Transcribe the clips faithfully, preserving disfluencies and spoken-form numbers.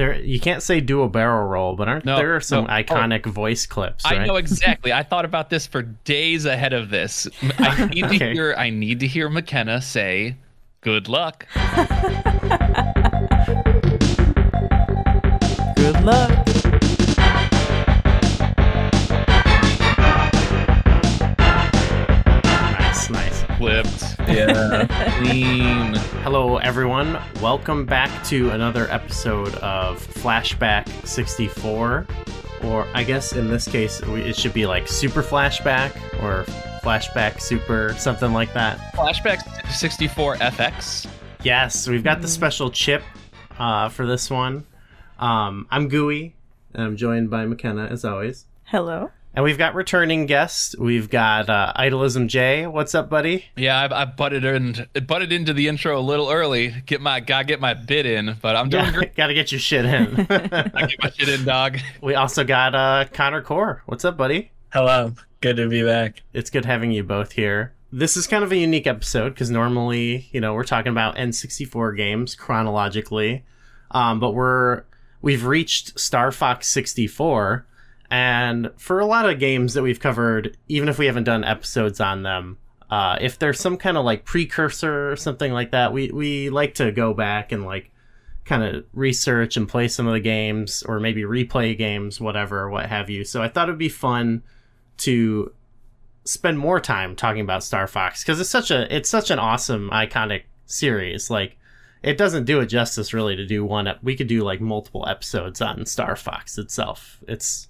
There, you can't say do a barrel roll, but aren't no, there are some no. iconic oh. voice clips? Right? I know exactly. I thought about this for days ahead of this. I need okay. to hear. I need to hear McKenna say, "Good luck." Good luck. Nice, nice. Flipped. Yeah. Clean. Hello, everyone. Welcome back to another episode of Flashback sixty-four. Or I guess in this case, it should be like Super Flashback or Flashback Super, something like that. Flashback sixty-four F X. Yes, we've got the special chip uh, for this one. Um, I'm Gooey, and I'm joined by McKenna, as always. Hello. And we've got returning guests. We've got uh, Idolism J. What's up, buddy? Yeah, I, I butted in, butted into the intro a little early. Get my gotta get my bit in, but I'm doing yeah, great. Gotta get your shit in. I get my shit in, dog. We also got uh, Connor Corr. What's up, buddy? Hello. Good to be back. It's good having you both here. This is kind of a unique episode because normally, you know, we're talking about N sixty-four games chronologically, um, but we're we've reached Star Fox sixty-four. And for a lot of games that we've covered, even if we haven't done episodes on them, uh, if there's some kind of like precursor or something like that, we, we like to go back and like kind of research and play some of the games or maybe replay games, whatever, what have you. So I thought it'd be fun to spend more time talking about Star Fox because it's such a it's such an awesome, iconic series. Like, it doesn't do it justice really to do one. We could do like multiple episodes on Star Fox itself. It's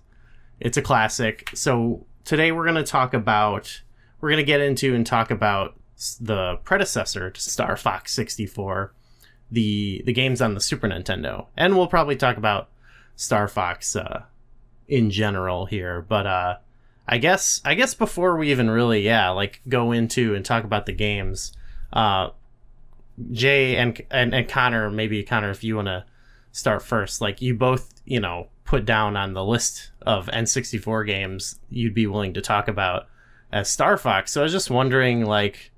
It's a classic. So today we're going to talk about, we're going to get into and talk about the predecessor to Star Fox sixty-four, the the games on the Super Nintendo. And we'll probably talk about Star Fox uh, in general here. But uh, I guess I guess before we even really, yeah, like go into and talk about the games, uh, Jay and, and, and Connor, maybe Connor, if you want to start first, like you both, you know, put down on the list of N sixty-four games you'd be willing to talk about as Star Fox. So I was just wondering, like,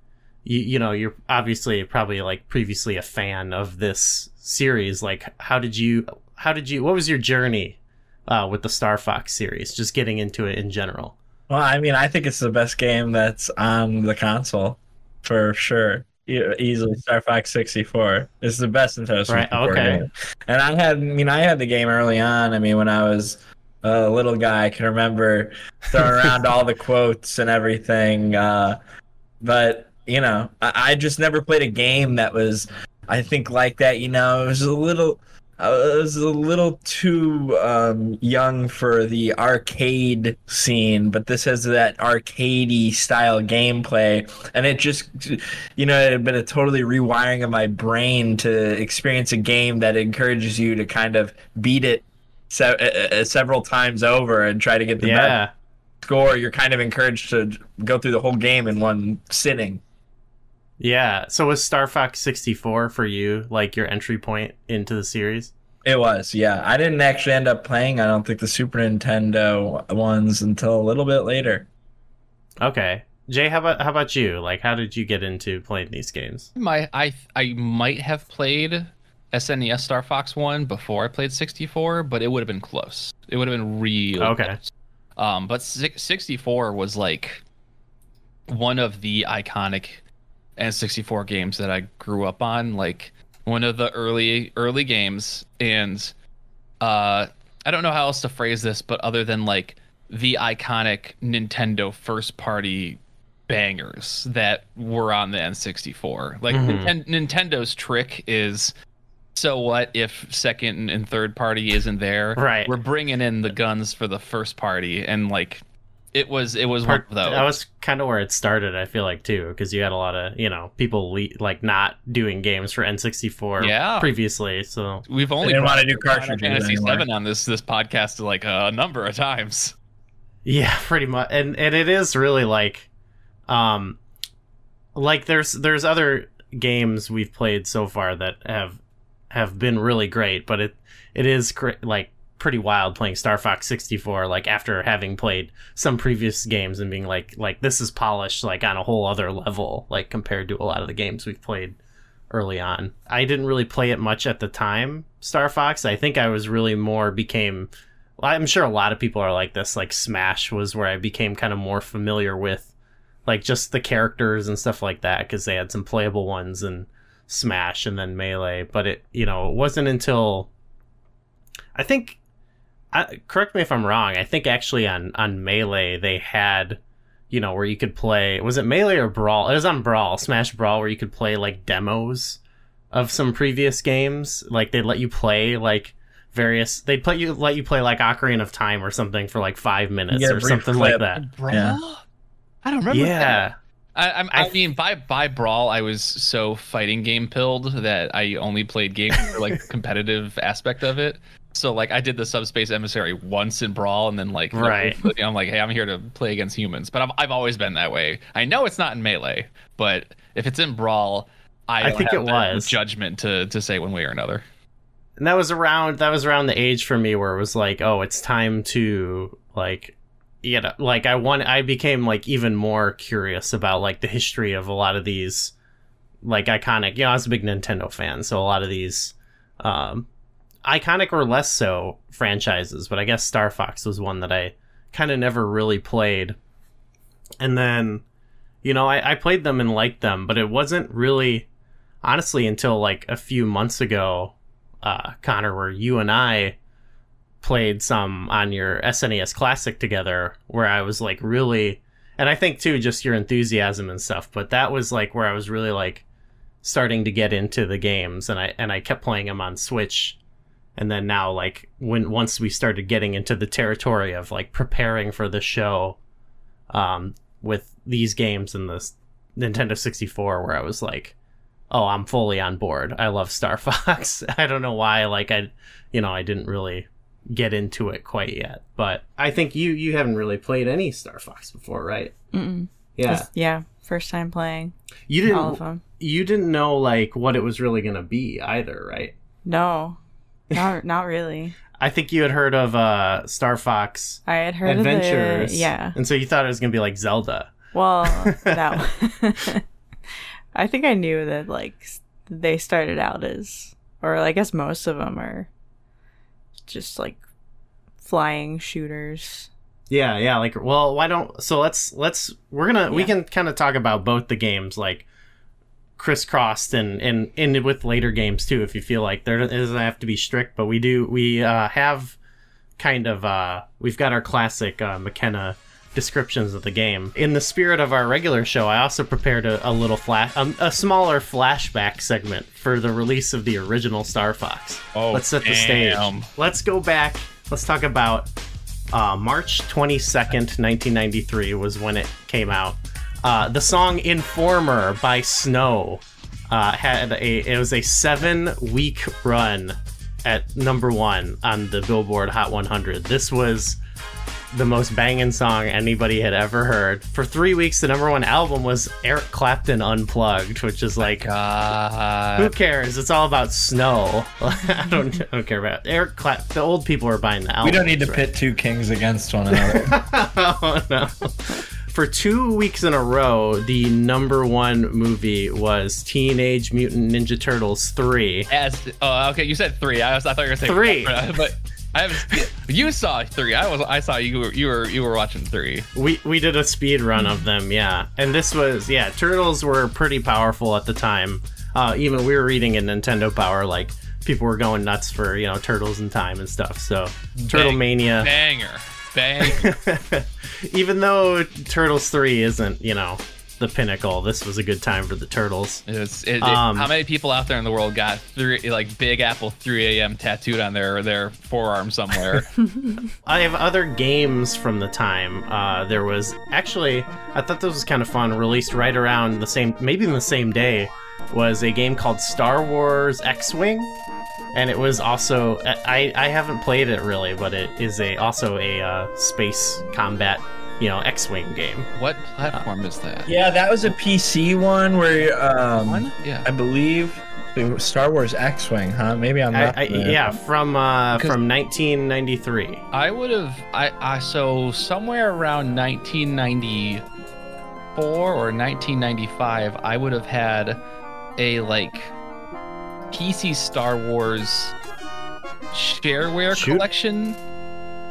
you, you know, you're obviously probably like previously a fan of this series. Like, how did you, how did you, what was your journey uh, with the Star Fox series? Just getting into it in general. Well, I mean, I think it's the best game that's on the console for sure. Easily, Star Fox sixty-four is the best Nintendo sixty-four right, okay. game. And I had, I mean, I had the game early on. I mean, when I was a little guy, I can remember throwing around all the quotes and everything. Uh, but you know, I, I just never played a game that was, I think, like that. You know, it was a little, uh, it was a little too um, young for the arcade scene, but this has that arcadey style gameplay, and it just, you know, it had been a totally rewiring of my brain to experience a game that encourages you to kind of beat it se uh, several times over and try to get the yeah. best score. You're kind of encouraged to go through the whole game in one sitting. Yeah, so was Star Fox sixty-four for you, like, your entry point into the series? It was, yeah. I didn't actually end up playing, I don't think, the Super Nintendo ones until a little bit later. Okay. Jay, how about how about you? Like, how did you get into playing these games? My, I, I might have played S N E S Star Fox one before I played sixty-four, but it would have been close. It would have been real okay. close. Um, but sixty-four was, like, one of the iconic N sixty-four games that I grew up on, like one of the early early games, and uh I don't know how else to phrase this, but other than like the iconic Nintendo first party bangers that were on the N sixty-four, like mm-hmm. N Nintendo's trick is, so what if second and third party isn't there, right? We're bringing in the guns for the first party, and like It was it was Part, one of those. That was kind of where it started, I feel like, too, because you had a lot of, you know, people le like not doing games for N sixty-four yeah. previously. So we've only didn't want to do cartridges Fantasy seven on this this podcast like a number of times. Yeah, pretty much, and and it is really like, um, like there's there's other games we've played so far that have have been really great, but it it is like. pretty wild playing Star Fox sixty-four like after having played some previous games and being like like this is polished like on a whole other level, like compared to a lot of the games we've played early on. I didn't really play it much at the time, Star Fox. I think I was really more became... I'm sure a lot of people are like this. Like, Smash was where I became kind of more familiar with, like, just the characters and stuff like that, because they had some playable ones in Smash and then Melee. But it, you know, it wasn't until... I think... I, correct me if I'm wrong. I think actually on, on Melee they had, you know, where you could play... Was it Melee or Brawl? It was on Brawl, Smash Brawl, where you could play, like, demos of some previous games. Like, they'd let you play, like, various... They'd put you, let you play, like, Ocarina of Time or something for, like, five minutes or something clip. like that. Brawl? Yeah. I don't remember yeah. that. I, I'm, I, I mean, by, by Brawl, I was so fighting game pilled that I only played games for, like, the competitive aspect of it. So, like, I did the Subspace Emissary once in Brawl, and then, like, right. you know, I'm like, hey, I'm here to play against humans. But I've, I've always been that way. I know it's not in Melee, but if it's in Brawl, I, I don't think have it was judgment to, to say one way or another. And that was around that was around the age for me where it was like, oh, it's time to, like, you know, like, I want, I became, like, even more curious about, like, the history of a lot of these, like, iconic, you know, I was a big Nintendo fan, so a lot of these, um, iconic or less so franchises, but I guess Star Fox was one that I kind of never really played. And then, you know, I, I played them and liked them, but it wasn't really, honestly, until like a few months ago, uh, Connor, where you and I played some on your S N E S Classic together, where I was like really, and I think too, just your enthusiasm and stuff, but that was like where I was really like starting to get into the games, and I, and I kept playing them on Switch. And then now, like, when once we started getting into the territory of, like, preparing for the show um, with these games and the Nintendo sixty-four, where I was like, oh, I'm fully on board. I love Star Fox. I don't know why, like, I, you know, I didn't really get into it quite yet. But I think you you haven't really played any Star Fox before, right? Mm-mm. Yeah. Just, yeah, first time playing. You didn't, all of them. You didn't know, like, what it was really going to be either, right? No. Not, not really. I think you had heard of uh, Star Fox. I had heard Adventures, of it, yeah. And so you thought it was going to be like Zelda. Well, no. I think I knew that, like, they started out as, or I guess most of them are just, like, flying shooters. Yeah, yeah. Like, well, why don't, so let's, let's, we're going to, yeah. we can kind of talk about both the games, like, crisscrossed and and ended with later games too, if you feel like there doesn't have to be strict, but we do we uh have kind of uh we've got our classic uh McKenna descriptions of the game. In the spirit of our regular show, I also prepared a, a little flash um, a smaller flashback segment for the release of the original Star Fox. Oh, let's set the damn. stage. Let's go back. Let's talk about uh March twenty-second, nineteen ninety-three was when it came out. Uh, the song Informer by Snow uh, had a it was a seven-week run at number one on the Billboard Hot one hundred. This was the most banging song anybody had ever heard. For three weeks, the number one album was Eric Clapton Unplugged, which is like, God. Who cares? It's all about Snow. I, don't, I don't care about it. Eric Clapton. The old people are buying the album. We don't need to right? pit two kings against one another. Oh, no. For two weeks in a row, the number one movie was Teenage Mutant Ninja Turtles three. As oh, okay, you said three. I, was, I thought you were saying three, four, but I have you saw three. I was I saw you were you were you were watching three. We we did a speed run of them, yeah. And this was yeah. Turtles were pretty powerful at the time. Uh, even we were reading in Nintendo Power, like people were going nuts for you know Turtles in Time and stuff. So Turtle Bang, Mania, banger. Bang. Even though Turtles three isn't, you know, the pinnacle, this was a good time for the Turtles. It's, it, um, it, how many people out there in the world got three, like Big Apple three A M tattooed on their, their forearm somewhere? I have other games from the time. Uh, there was actually, I thought this was kind of fun, released right around the same, maybe in the same day, was a game called Star Wars X-Wing. And it was also, I, I haven't played it really, but it is a also a uh, space combat, you know, X-Wing game. What platform uh, is that? Yeah, that was a P C one where, um, one? Yeah. I believe, Star Wars X-Wing, huh? Maybe I'm not. I, I, yeah, from uh, from nineteen ninety-three. I would have, I, I so somewhere around nineteen ninety-four or nineteen ninety-five, I would have had a, like, P C Star Wars shareware Shoot. collection.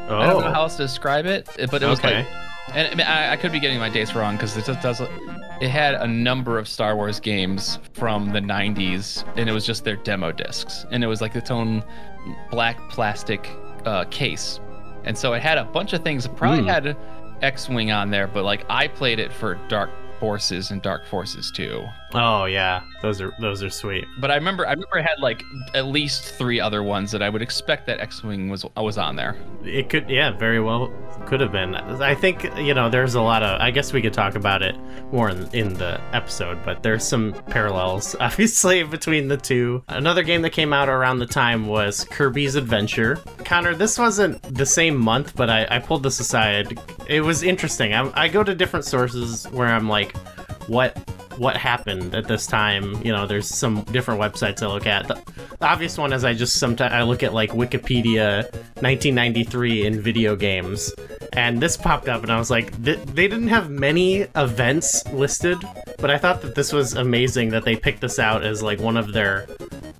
Oh. I don't know how else to describe it, but it was okay. like, and I, mean, I, I could be getting my dates wrong because it just doesn't. It had a number of Star Wars games from the nineties, and it was just their demo discs, and it was like its own black plastic uh, case, and so it had a bunch of things. It probably mm. had X-Wing on there, but like I played it for Dark Forces and Dark Forces two. Oh yeah, those are those are sweet. But I remember I remember it had like at least three other ones that I would expect that X-Wing was was on there. It could, yeah, very well could have been. I think, you know, there's a lot of, I guess we could talk about it more in, in the episode, but there's some parallels obviously between the two. Another game that came out around the time was Kirby's Adventure. Connor, this wasn't the same month, but I, I pulled this aside. It was interesting. I, I go to different sources where I'm like, what what happened at this time? You know, there's some different websites I look at. The obvious one is I just sometimes I look at like Wikipedia nineteen ninety-three in video games, and this popped up, and I was like, th they didn't have many events listed, but I thought that this was amazing that they picked this out as like one of their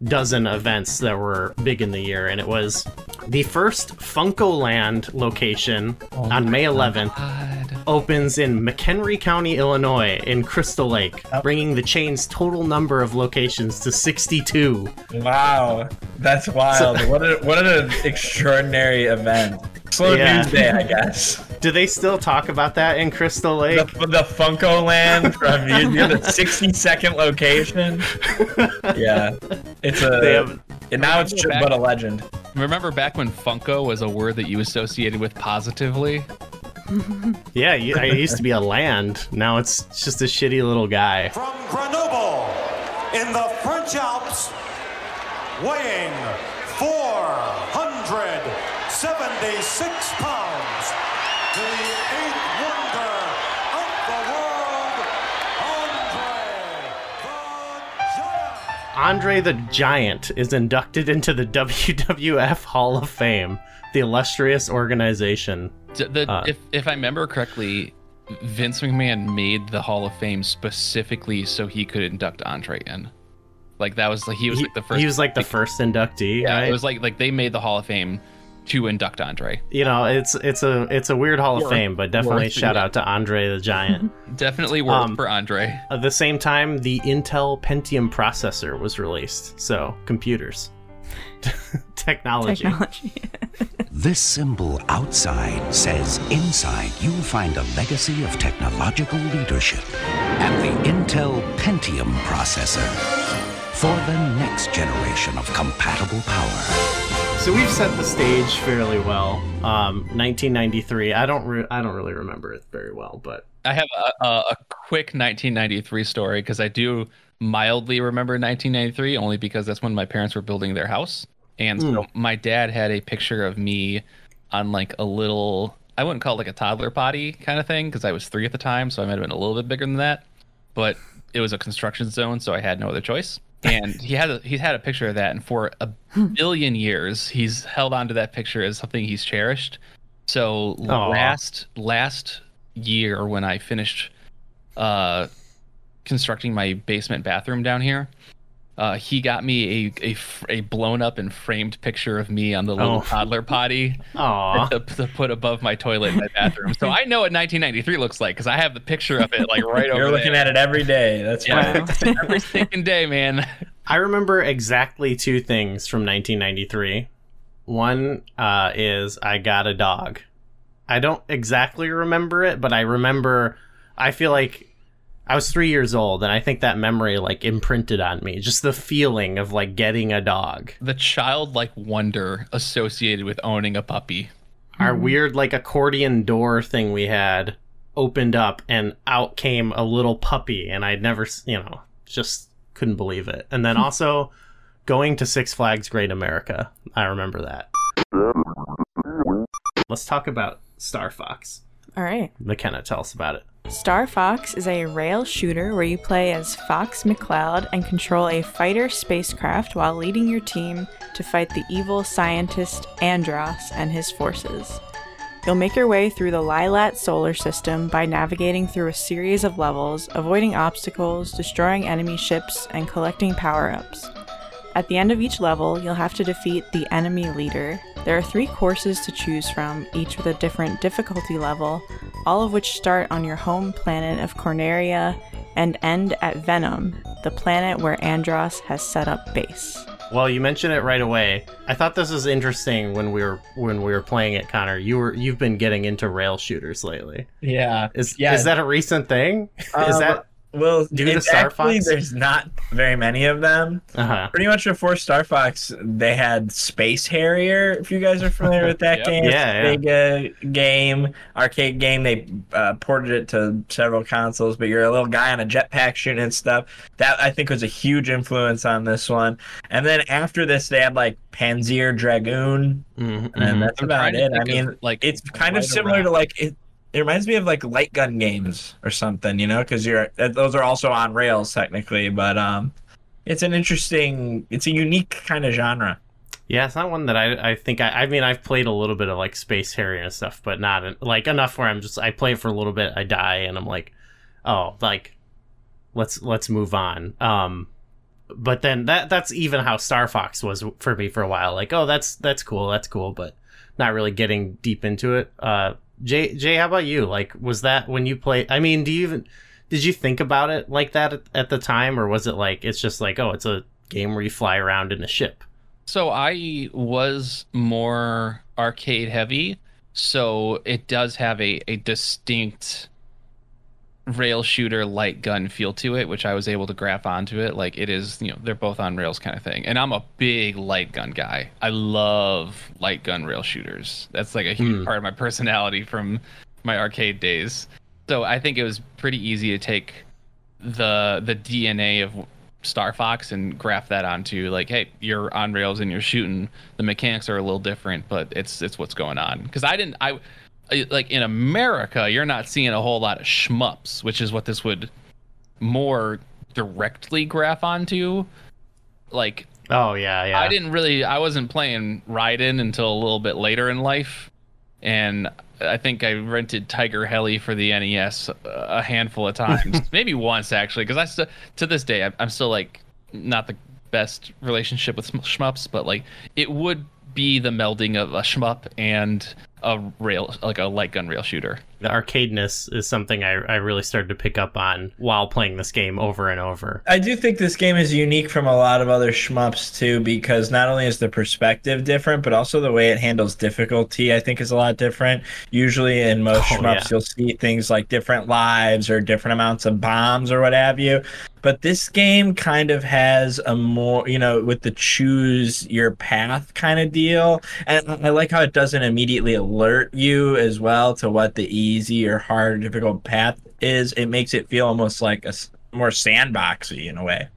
dozen events that were big in the year, and it was the first Funcoland location oh on May eleventh God. opens in McHenry County, Illinois, in Crystal Lake, oh. bringing the chain's total number of locations to sixty-two. Wow, that's wild! So, what a, what an extraordinary event. Slow yeah. news day, I guess. Do they still talk about that in Crystal Lake? The, the Funcoland from you're the sixty-second location. Yeah, it's a. They have, and now it's just back, but a legend. Remember back when Funko was a word that you associated with positively? Yeah, it used to be a land. Now it's just a shitty little guy. From Grenoble, in the French Alps, weighing four hundred seventy-six pounds, the eighth wonder of the world, Andre the Giant. Andre the Giant is inducted into the W W F Hall of Fame, the illustrious organization. D the, uh, if, if I remember correctly, Vince McMahon made the Hall of Fame specifically so he could induct Andre in. Like that was like he was he, like the first. He was like the first inductee. Yeah, right? It was like like they made the Hall of Fame to induct Andre. You know, it's it's a it's a weird Hall of worth, Fame, but definitely shout out to Andre the Giant. Definitely worth um, for Andre. At the same time, the Intel Pentium processor was released. So computers, technology. Technology. This symbol outside says inside you'll find a legacy of technological leadership at the Intel Pentium processor, for the next generation of compatible power. So we've set the stage fairly well. Um, nineteen ninety-three. I don't. Re I don't really remember it very well, but I have a, a quick nineteen ninety-three story because I do mildly remember nineteen ninety-three only because that's when my parents were building their house, and so mm. my dad had a picture of me on like a little. I wouldn't call it like a toddler potty kind of thing because I was three at the time, so I might have been a little bit bigger than that, but it was a construction zone, so I had no other choice. And he had a, he's had a picture of that, and for a billion years, he's held on to that picture as something he's cherished. So Aww. last last year, when I finished uh, constructing my basement bathroom down here, uh, he got me a, a a blown up and framed picture of me on the little oh. toddler potty to, to put above my toilet in my bathroom. So I know what nineteen ninety-three looks like because I have the picture of it like right You're over there. You're looking at it every day. That's yeah. right. Every stinking day, man. I remember exactly two things from nineteen ninety-three. One uh, is I got a dog. I don't exactly remember it, but I remember I feel like I was three years old, and I think that memory like imprinted on me. Just the feeling of like getting a dog, the childlike wonder associated with owning a puppy. Our mm. weird like accordion door thing we had opened up, and out came a little puppy, and I'd never, you know, just couldn't believe it. And then also going to Six Flags Great America, I remember that. Let's talk about Star Fox. All right, McKenna, tell us about it. Star Fox is a rail shooter where you play as Fox McCloud and control a fighter spacecraft while leading your team to fight the evil scientist Andross and his forces. You'll make your way through the Lilat solar system by navigating through a series of levels, avoiding obstacles, destroying enemy ships, and collecting power-ups. At the end of each level, you'll have to defeat the enemy leader. There are three courses to choose from, each with a different difficulty level, all of which start on your home planet of Corneria and end at Venom, the planet where Andross has set up base. Well, you mentioned it right away. I thought this was interesting when we were when we were playing it, Connor. You were you've been getting into rail shooters lately. Yeah. Is yeah. is that a recent thing? Um, is that well due to Star actually, Fox? There's not very many of them. Uh-huh. Pretty much before Star Fox, they had Space Harrier. If you guys are familiar with that yep. game, yeah, it's yeah. a big uh, game, arcade game. They uh, ported it to several consoles. But you're a little guy on a jetpack shooting and stuff. That I think was a huge influence on this one. And then after this, they had like Panzer Dragoon, mm-hmm. and that's I'm about it. I mean, of, like it's kind of similar around. to like. It, It reminds me of like light gun games or something, you know, because you're those are also on rails technically, but um, it's an interesting, it's a unique kind of genre. Yeah, it's not one that I I think I I mean I've played a little bit of like Space Harrier and stuff, but not like enough where I'm just I play it for a little bit, I die, and I'm like, oh, like let's let's move on. Um, but then that that's even how Star Fox was for me for a while. Like, oh, that's that's cool, that's cool, but not really getting deep into it. Uh. Jay, Jay, how about you? Like, was that when you played? I mean, do you even did you think about it like that at, at the time, or was it like it's just like, oh, it's a game where you fly around in a ship? So I was more arcade heavy, so it does have a a distinct rail shooter light gun feel to it, which I was able to graph onto it. Like it is, you know, they're both on rails kind of thing. And I'm a big light gun guy. I love light gun rail shooters. That's like a huge hmm. part of my personality from my arcade days. So I think it was pretty easy to take the the D N A of Star Fox and graph that onto like, hey, you're on rails and you're shooting. The mechanics are a little different, but it's it's what's going on. Because I didn't I. like in America, you're not seeing a whole lot of shmups, which is what this would more directly graph onto. Like, oh yeah, yeah. I didn't really, I wasn't playing Raiden until a little bit later in life, and I think I rented Tiger Heli for the N E S a handful of times, maybe once actually, because I still to this day I'm still like not the best relationship with shmups, but like it would be the melding of a shmup and a rail, like a light gun rail shooter. The arcadeness is something I, I really started to pick up on while playing this game over and over. I do think this game is unique from a lot of other shmups too, because not only is the perspective different, but also the way it handles difficulty, I think, is a lot different. Usually in most oh, shmups, yeah. you'll see things like different lives or different amounts of bombs or what have you. But this game kind of has a more, you know, with the choose your path kind of deal. And I like how it doesn't immediately alert you as well to what the easy or hard difficult path is. It makes it feel almost like a more sandboxy in a way.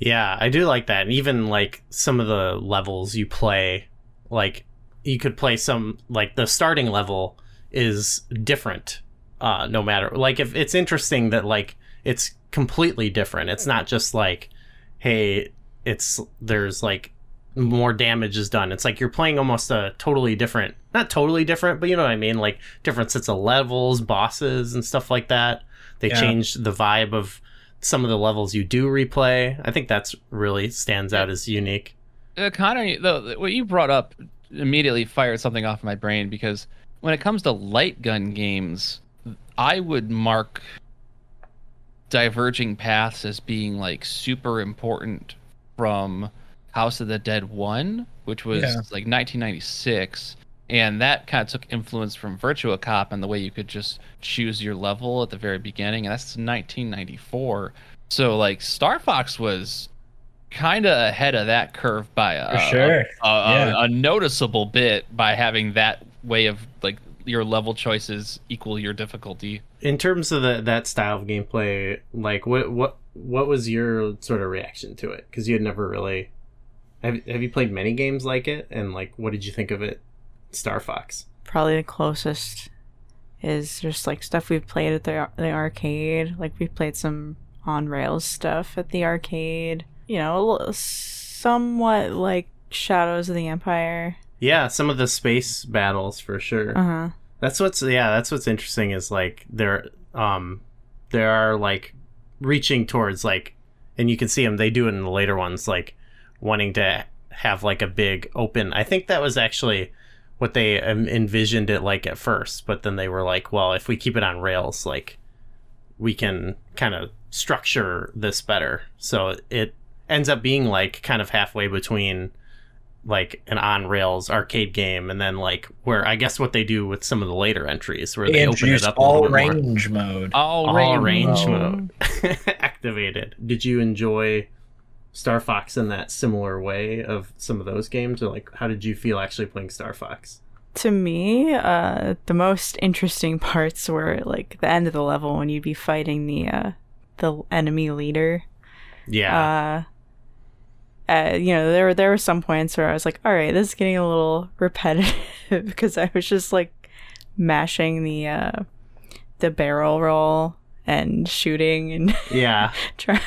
Yeah, I do like that. And even like some of the levels you play, like you could play some, like the starting level is different uh no matter, like if it's interesting that like it's completely different. It's not just like, hey, it's there's like more damage is done. It's like you're playing almost a totally different, not totally different, but you know what I mean, like different sets of levels, bosses and stuff like that. They yeah. changed the vibe of some of the levels you do replay. I think that's really stands out as unique. Uh, Connor, though, what you brought up immediately fired something off my brain, because when it comes to light gun games, I would mark diverging paths as being like super important from House of the Dead one, which was yeah. like nineteen ninety-six, and that kind of took influence from Virtua Cop and the way you could just choose your level at the very beginning, and that's nineteen ninety-four. So like Star Fox was kind of ahead of that curve by a, sure. a, a, yeah. a, a noticeable bit by having that way of like your level choices equal your difficulty. In terms of the, that style of gameplay, like what what what was your sort of reaction to it? Because you had never really... Have, have you played many games like it? And, like, what did you think of it, Star Fox? Probably the closest is just, like, stuff we've played at the, the arcade. Like, we played some on-rails stuff at the arcade. You know, somewhat like Shadows of the Empire. Yeah, some of the space battles, for sure. Uh-huh. That's what's, yeah, that's what's interesting is, like, they're, um, they are, like, reaching towards, like, and you can see them, they do it in the later ones, like, wanting to have like a big open. I think that was actually what they envisioned it like at first, but then they were like, well, if we keep it on rails, like we can kind of structure this better. So it ends up being like kind of halfway between like an on rails arcade game and then like where I guess what they do with some of the later entries where they, they open it up all range more. mode all, all range mode, mode. Activated. Did you enjoy Star Fox in that similar way of some of those games, or like how did you feel actually playing Star Fox? To me, uh the most interesting parts were like the end of the level when you'd be fighting the uh the enemy leader. Yeah. uh Uh, you know, there were there were some points where I was like, all right, this is getting a little repetitive because I was just like mashing the uh, the barrel roll and shooting and yeah, trying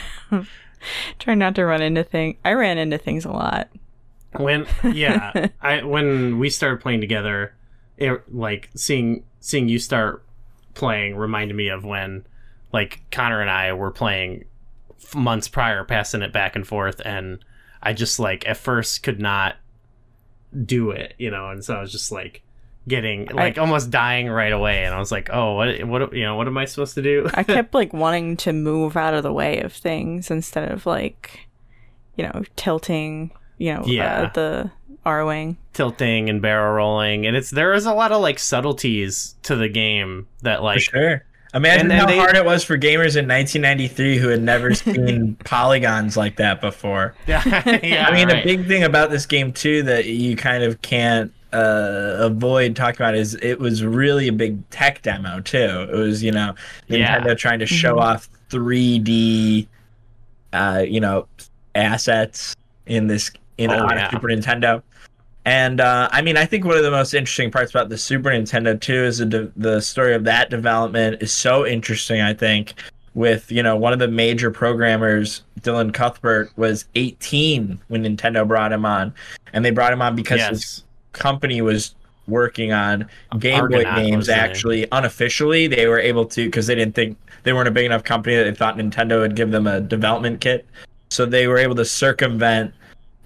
try not to run into things. I ran into things a lot. When yeah, I when we started playing together, it, like seeing seeing you start playing reminded me of when like Connor and I were playing months prior, passing it back and forth and. I just like at first could not do it, you know, and so I was just like getting like I, almost dying right away, and I was like, oh, what, what, you know, what am I supposed to do? I kept like wanting to move out of the way of things instead of like, you know, tilting, you know, yeah. uh, the R-wing, tilting and barrel rolling, and it's there is a lot of like subtleties to the game that like. For sure. Imagine how they, hard it was for gamers in nineteen ninety-three who had never seen polygons like that before. Yeah, yeah, I mean, right. The big thing about this game, too, that you kind of can't uh, avoid talking about is it was really a big tech demo, too. It was, you know, Nintendo yeah. trying to show mm-hmm. off three D, uh, you know, assets in this in oh, on yeah. Super Nintendo. And, uh, I mean, I think one of the most interesting parts about the Super Nintendo, too, is the, de- the story of that development is so interesting, I think, with, you know, one of the major programmers, Dylan Cuthbert, was eighteen when Nintendo brought him on. And they brought him on because yes. his company was working on Game Argonaut Boy games, actually, unofficially. They were able to, because they didn't think, they weren't a big enough company that they thought Nintendo would give them a development kit. So they were able to circumvent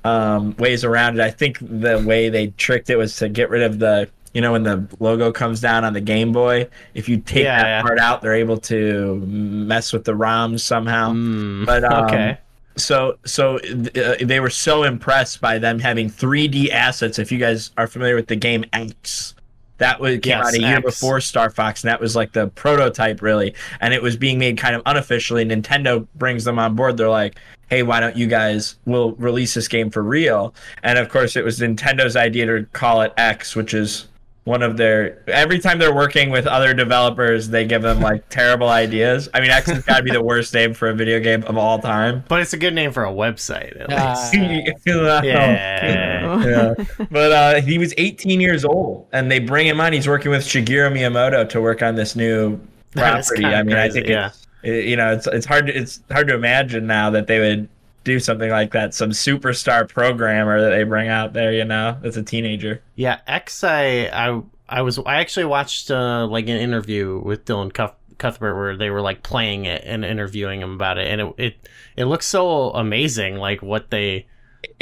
Um, ways around it. I think the way they tricked it was to get rid of the, you know, when the logo comes down on the Game Boy, if you take yeah, that yeah. part out, they're able to mess with the ROMs somehow. Mm, but um, okay. So so th- they were so impressed by them having three D assets. If you guys are familiar with the game X, that was came yes, out a year X. before Star Fox, and that was like the prototype, really. And it was being made kind of unofficially. Nintendo brings them on board. They're like, hey, why don't you guys, we'll release this game for real. And of course, it was Nintendo's idea to call it X, which is one of their, every time they're working with other developers, they give them like terrible ideas. I mean, X has got to be the worst name for a video game of all time. But it's a good name for a website, at least. Uh, yeah. yeah. But uh, he was eighteen years old, and they bring him on. He's working with Shigeru Miyamoto to work on this new property. I mean, crazy. I think yeah. it's, you know, it's it's hard to, it's hard to imagine now that they would do something like that. Some superstar programmer that they bring out there, you know, as a teenager. Yeah, X. I I, I was I actually watched uh, like an interview with Dylan Cuth- Cuthbert where they were like playing it and interviewing him about it, and it it, it looks so amazing, like what they.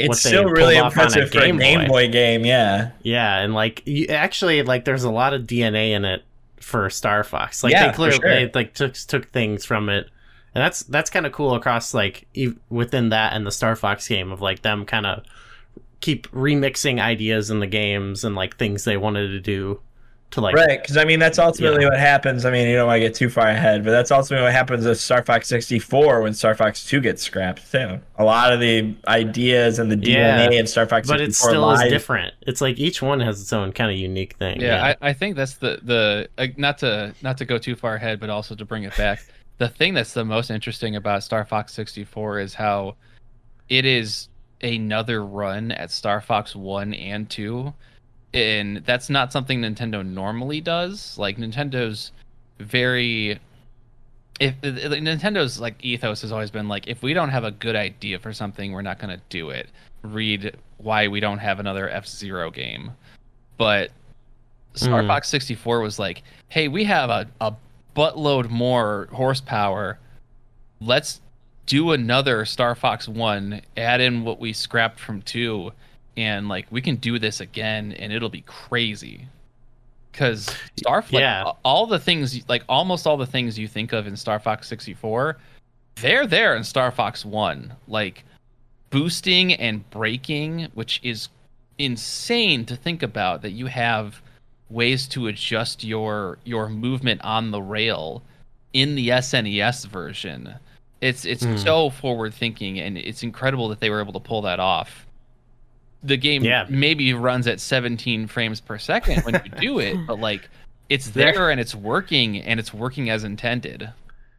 It's what still they really impressive a for Game a Game Boy. Boy game, yeah. Yeah, and like you, actually, like there's a lot of D N A in it. For Star Fox, like yeah, they clearly sure. they like took took things from it, and that's that's kind of cool across like e- within that and the Star Fox game of like them kind of keep remixing ideas in the games and like things they wanted to do to like right because I mean that's ultimately yeah. what happens. I mean, you don't want to get too far ahead, but that's ultimately what happens with Star Fox sixty-four when Star Fox two gets scrapped too. A lot of the ideas and the D N A yeah, in Star Fox sixty-four, but it still live. Is different. It's like each one has its own kind of unique thing. Yeah, yeah. I, I think that's the the uh, not to not to go too far ahead, but also to bring it back. The thing that's the most interesting about Star Fox sixty-four is how it is another run at Star Fox one and two. And that's not something Nintendo normally does. Like Nintendo's very, if, if Nintendo's like ethos has always been like, if we don't have a good idea for something, we're not gonna do it. Read why we don't have another F-Zero game. But Star mm. Fox sixty-four was like, hey, we have a, a buttload more horsepower. Let's do another Star Fox one, add in what we scrapped from two, and like we can do this again and it'll be crazy. Because Star Fox, yeah. like, all the things, like almost all the things you think of in Star Fox sixty-four, they're there in Star Fox one. Like boosting and braking, which is insane to think about, that you have ways to adjust your your movement on the rail in the S N E S version. It's it's mm. so forward thinking, and it's incredible that they were able to pull that off. The game yeah. maybe runs at seventeen frames per second when you do it, but like it's there and it's working and it's working as intended.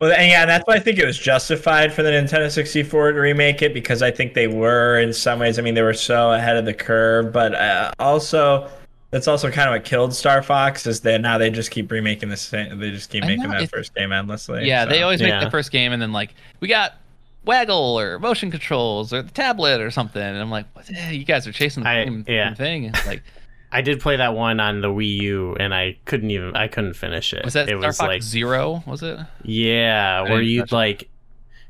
Well, and yeah, that's why I think it was justified for the Nintendo sixty-four to remake it, because I think they were in some ways. I mean, they were so ahead of the curve, but uh, also that's also kind of what killed Star Fox, is that now they just keep remaking the same. They just keep I making know, that first game endlessly. Yeah, so. they always yeah. make the first game and then like we got waggle or motion controls or the tablet or something, and I'm like, what? You guys are chasing the I, same, yeah. same thing. It's like I did play that one on the Wii U, and I couldn't even I couldn't finish it. Was that it Star was Fox like Zero? Was it? Yeah, I where you like it.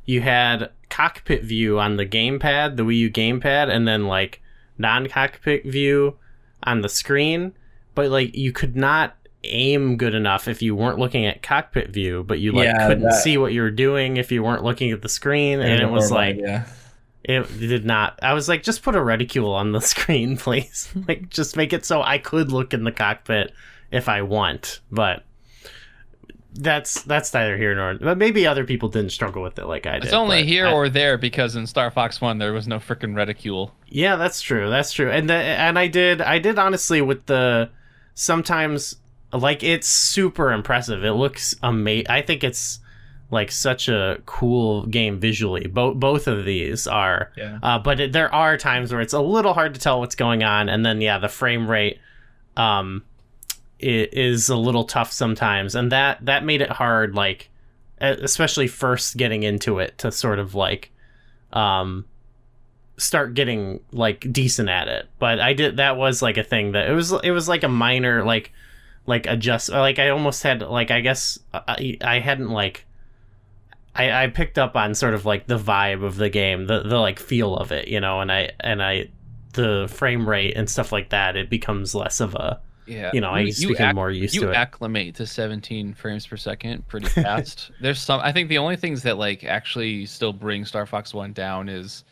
You had cockpit view on the gamepad, the Wii U gamepad, and then like non-cockpit view on the screen, but like you could not aim good enough if you weren't looking at cockpit view, but you like yeah, couldn't that... see what you were doing if you weren't looking at the screen, and, and it was like yeah. it did not. I was like, just put a reticule on the screen, please. Like, just make it so I could look in the cockpit if I want. But that's that's neither here nor. But maybe other people didn't struggle with it like I did. It's only here I, or there, because in Star Fox One there was no freaking reticule. Yeah, that's true. That's true. And the, and I did I did honestly with the sometimes. Like, it's super impressive. It looks amazing. I think it's, like, such a cool game visually. Both both of these are. Yeah. Uh, but it, there are times where it's a little hard to tell what's going on. And then, yeah, the frame rate um, it is a little tough sometimes. And that, that made it hard, like, especially first getting into it, to sort of, like, um, start getting, like, decent at it. But I did. That was, like, a thing that it was, it was like, a minor, like... Like adjust, like I almost had, like I guess I I hadn't like, I I picked up on sort of like the vibe of the game, the the like feel of it, you know, and I and I, the frame rate and stuff like that, it becomes less of a, yeah, you know, I used to become more used to it. You acclimate to seventeen frames per second pretty fast. There's some, I think the only things that like actually still bring Star Fox One down is,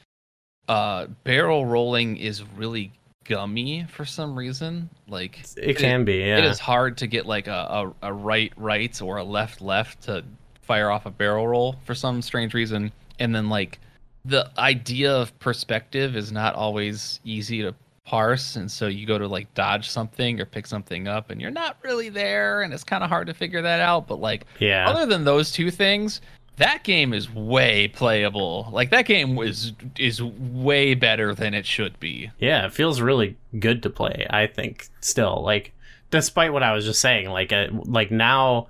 uh, barrel rolling is really gummy for some reason. Like it can it, be yeah. It is hard to get like a, a a right right or a left left to fire off a barrel roll for some strange reason. And then like the idea of perspective is not always easy to parse, and so you go to like dodge something or pick something up and you're not really there, and it's kind of hard to figure that out. But like yeah other than those two things, that game is way playable. Like that game was is way better than it should be. Yeah, it feels really good to play, I think, still. Like despite what I was just saying, like uh, like now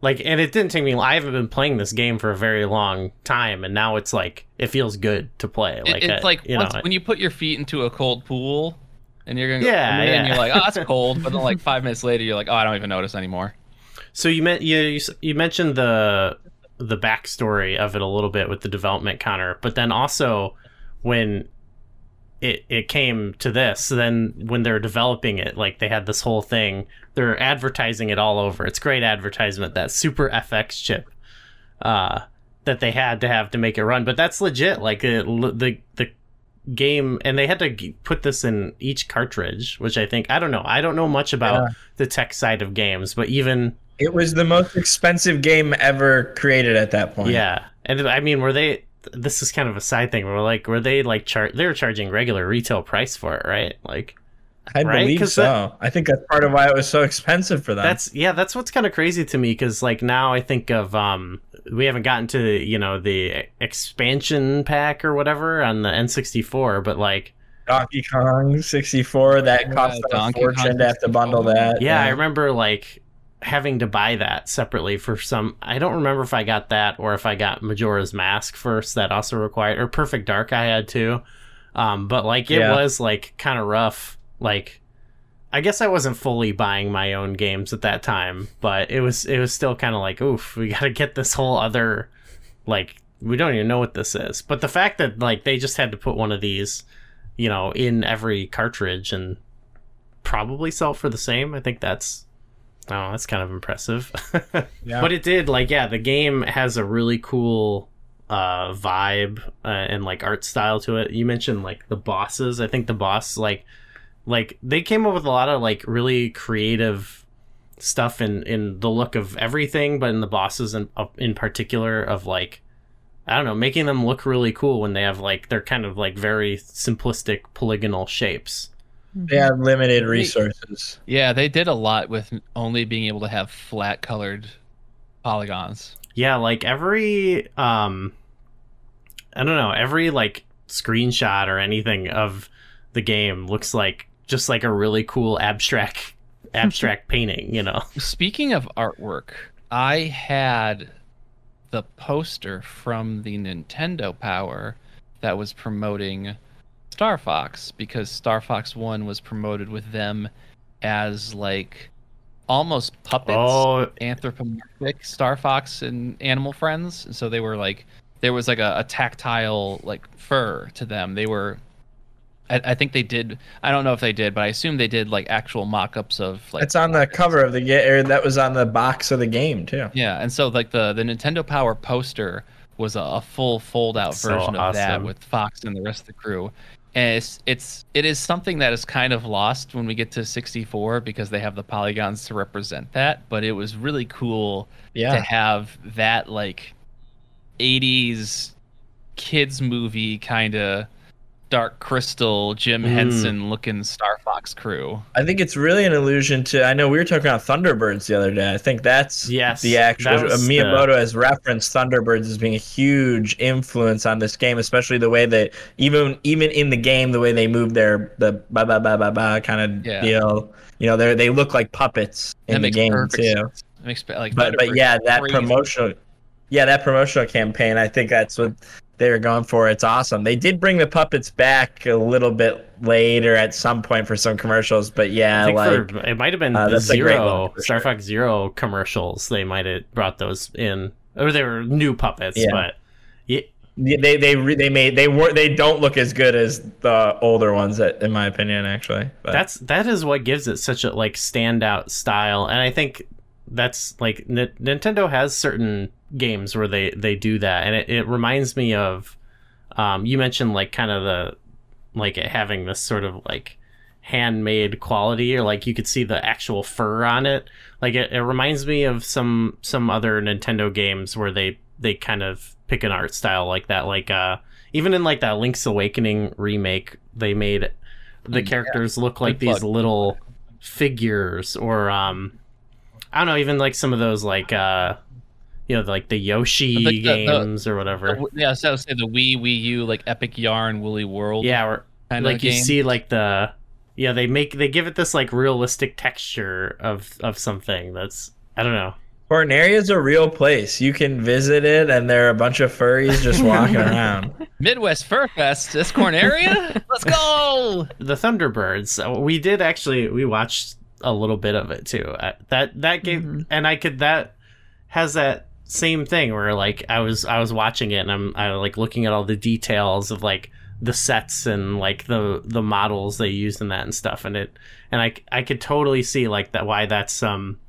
like and it didn't take me I haven't been playing this game for a very long time, and now it's like it feels good to play. Like it, it's uh, like you once, know, when you put your feet into a cold pool and you're going to yeah, go, and then yeah. you're like, "Oh, it's cold." But then like five minutes later you're like, "Oh, I don't even notice anymore." So you meant you you, you mentioned the the backstory of it a little bit with the development, Connor, but then also when it it came to this, then when they're developing it, like they had this whole thing, they're advertising it all over. It's great advertisement, that Super F X chip uh, that they had to have to make it run. But that's legit, like it, the the game, and they had to put this in each cartridge, which I think, I don't know. I don't know much about yeah. the tech side of games, but even... It was the most expensive game ever created at that point. Yeah. And I mean, were they, this is kind of a side thing, were like, were they like, char- they were charging regular retail price for it, right? Like, I right? believe so. That, I think that's part of why it was so expensive for them. That's, yeah, that's what's kind of crazy to me, because like now I think of, um, we haven't gotten to, you know, the expansion pack or whatever on the N sixty-four, but like, Donkey Kong sixty-four, that cost yeah, a fortune to have to bundle that. Yeah, yeah, I remember like, having to buy that separately for some, I don't remember if I got that or if I got Majora's Mask first, that also required, or Perfect Dark I had too. Um, but like, it yeah. was like kind of rough. Like, I guess I wasn't fully buying my own games at that time, but it was, it was still kind of like, oof, we got to get this whole other like we don't even know what this is. But the fact that, like, they just had to put one of these, you know, in every cartridge and probably sell for the same, I think that's, oh, that's kind of impressive. Yeah. But it did, like, yeah, the game has a really cool uh, vibe uh, and, like, art style to it. You mentioned, like, the bosses. I think the boss, like, like they came up with a lot of, like, really creative stuff in, in the look of everything, but in the bosses in, in particular of, like, I don't know, making them look really cool when they have, like, they're kind of, like, very simplistic polygonal shapes. They have limited resources. Yeah, they did a lot with only being able to have flat colored polygons. Yeah, like every um I don't know, every like screenshot or anything of the game looks like just like a really cool abstract abstract painting, you know. Speaking of artwork, I had the poster from the Nintendo Power that was promoting Star Fox, because Star Fox one was promoted with them as like almost puppets, oh. anthropomorphic Star Fox and animal friends. And so they were like, there was like a, a tactile like fur to them. They were, I, I think they did. I don't know if they did, but I assume they did like actual mock-ups of like. It's on the cover of the game, or that was on the box of the game too. Yeah, and so like the the Nintendo Power poster was a, a full fold-out so version of awesome. That with Fox and the rest of the crew. And it's, it's, it is something that is kind of lost when we get to sixty-four because they have the polygons to represent that. But it was really cool yeah. to have that like eighties kids movie kind of Dark Crystal, Jim mm. Henson looking Star Fox crew. I think it's really an allusion to, I know we were talking about Thunderbirds the other day. I think that's yes, the actual, that was, Miyamoto the... has referenced Thunderbirds as being a huge influence on this game, especially the way that, even even in the game, the way they move their, the ba ba ba ba ba kind of yeah. deal. You know, they they look like puppets in that the game perfect. Too. Makes, like, but, but yeah, that crazy. promotional, yeah, that promotional campaign, I think that's what they were going for. It's awesome. They did bring the puppets back a little bit later at some point for some commercials, but yeah, I think like for, it might have been uh, the Zero Star Fox Zero commercials. They might have brought those in, or they were new puppets, yeah. but yeah, they they they made they were they don't look as good as the older ones, that, in my opinion, actually. But. That's that is what gives it such a like standout style, and I think that's like N- Nintendo has certain games where they they do that, and it, it reminds me of um you mentioned like kind of the like it having this sort of like handmade quality, or like you could see the actual fur on it. Like it, it reminds me of some some other Nintendo games where they they kind of pick an art style like that, like uh even in like that Link's Awakening remake, they made the characters yeah. look like Unplugged. These little figures, or um I don't know, even like some of those like uh you know, like the Yoshi the, games the, or whatever. The, yeah, so say the Wii, Wii U, like Epic Yarn, Woolly World. Yeah, or kind like of you game. See like the, yeah, they make they give it this like realistic texture of of something that's, I don't know. Corneria is a real place. You can visit it, and there are a bunch of furries just walking around. Midwest Fur Fest. This Corneria. Let's go. The Thunderbirds. We did actually. We watched a little bit of it too. That that game, mm-hmm. and I could that has that. Same thing where like I was I was watching it, and I'm I like looking at all the details of like the sets and like the the models they used in that and stuff, and it and I I could totally see like that why that's um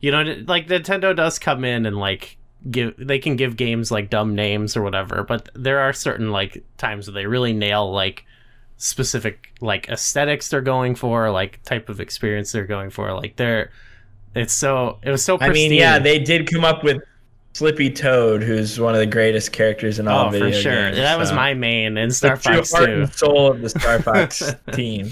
you know, like Nintendo does come in and like give they can give games like dumb names or whatever, but there are certain like times where they really nail like specific like aesthetics they're going for, like type of experience they're going for, like they're it's so it was so pristine. I mean, yeah, they did come up with Slippy Toad, who's one of the greatest characters in all oh, video games. Oh, for sure. Games, that so. was my main in Star the Fox true heart two. And soul of the Star Fox team.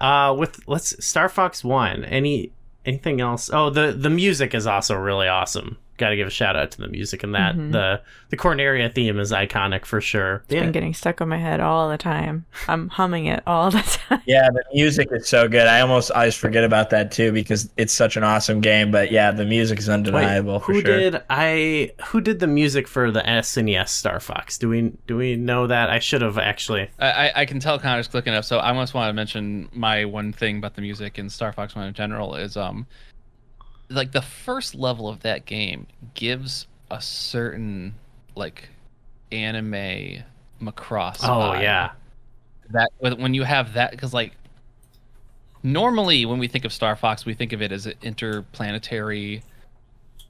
Uh, with let's Star Fox one. Any anything else? Oh, the the music is also really awesome. Got to give a shout out to the music in that. Mm-hmm. The the Corneria theme is iconic for sure. It's yeah. been getting stuck on my head all the time. I'm humming it all the time. Yeah, the music is so good. I almost always forget about that too, because it's such an awesome game. But yeah, the music is undeniable. Wait, for who sure. did I? Who did the music for the S N E S Star Fox? Do we do we know that? I should have actually. I I can tell Connor's clicking up. So I almost want to mention my one thing about the music in Star Fox one in general is um. like the first level of that game gives a certain like anime Macross. Oh yeah, that when you have that, because like normally when we think of Star Fox, we think of it as interplanetary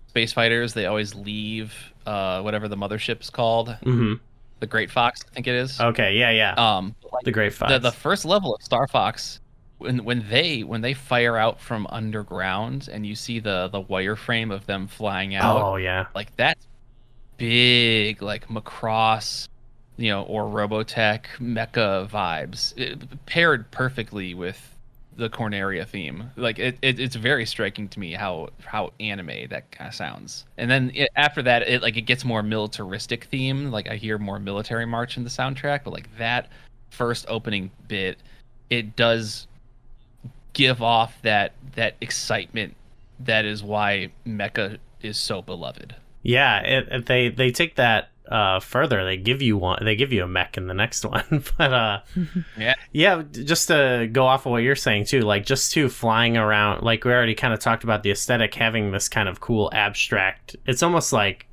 space fighters. They always leave uh, whatever the mothership's called. Mm-hmm. The Great Fox, I think it is. Okay, yeah, yeah. Um, like, the Great Fox. The, the first level of Star Fox, when when they when they fire out from underground, and you see the the wireframe of them flying out. Oh yeah, like that's big, like Macross, you know, or Robotech mecha vibes. It paired perfectly with the Corneria theme. Like it, it it's very striking to me how how anime that kind of sounds. And then it, after that, it like it gets more militaristic theme. Like I hear more military march in the soundtrack, but like that first opening bit, it does give off that that excitement that is why mecha is so beloved. Yeah, it, it, they they take that uh, further. They give you one. They give you a mech in the next one. But uh, yeah, yeah. Just to go off of what you're saying too, like just to flying around. Like we already kind of talked about the aesthetic having this kind of cool abstract. It's almost like,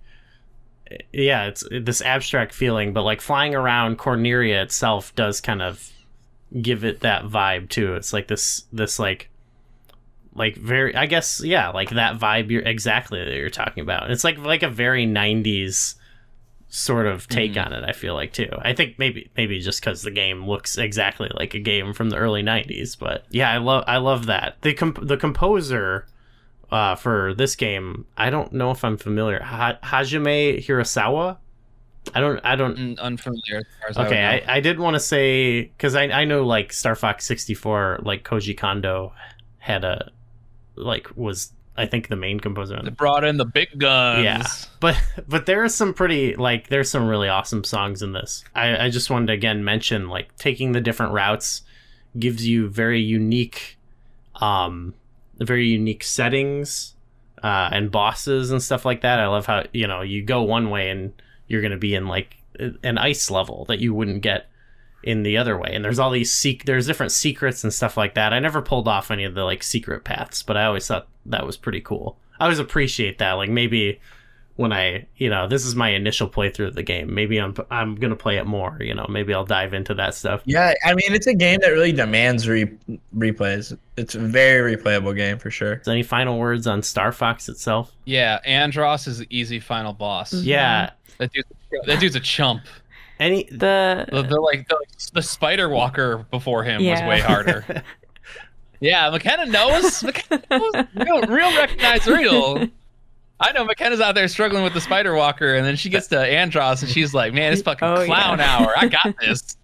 yeah, it's this abstract feeling. But like flying around Corneria itself does kind of give it that vibe too. It's like this this like like very, I guess, yeah, like that vibe you're exactly that you're talking about. It's like like a very nineties sort of take mm. on it, I feel like too. I think maybe maybe just because the game looks exactly like a game from the early nineties. But yeah, I love I love that. The comp- the composer uh for this game, I don't know if I'm familiar. Ha- Hajime Hirasawa? I don't, I don't, unfamiliar as far as okay, I, I, I did want to say, because I, I know like Star Fox sixty-four, like Koji Kondo had a, like was, I think the main composer. They brought in the big guns. Yeah, but, but there are some pretty, like, there's some really awesome songs in this. I, I just wanted to again mention, like, taking the different routes gives you very unique, um, very unique settings, uh, and bosses and stuff like that. I love how, you know, you go one way and you're going to be in like an ice level that you wouldn't get in the other way. And there's all these sec- there's different secrets and stuff like that. I never pulled off any of the like secret paths, but I always thought that was pretty cool. I always appreciate that. Like maybe when I, you know, this is my initial playthrough of the game, maybe I'm, I'm going to play it more, you know, maybe I'll dive into that stuff. Yeah. I mean, it's a game that really demands re- replays. It's a very replayable game for sure. Any final words on Star Fox itself? Yeah. Andross is the easy final boss. Yeah. That dude's, that dude's a chump. Any the the, the like the, the spider walker before him yeah. was way harder. Yeah, McKenna knows. McKenna knows. Real, real recognize real. I know McKenna's out there struggling with the spider walker, and then she gets to Andross, and she's like, "Man, it's fucking oh, clown yeah. hour. I got this."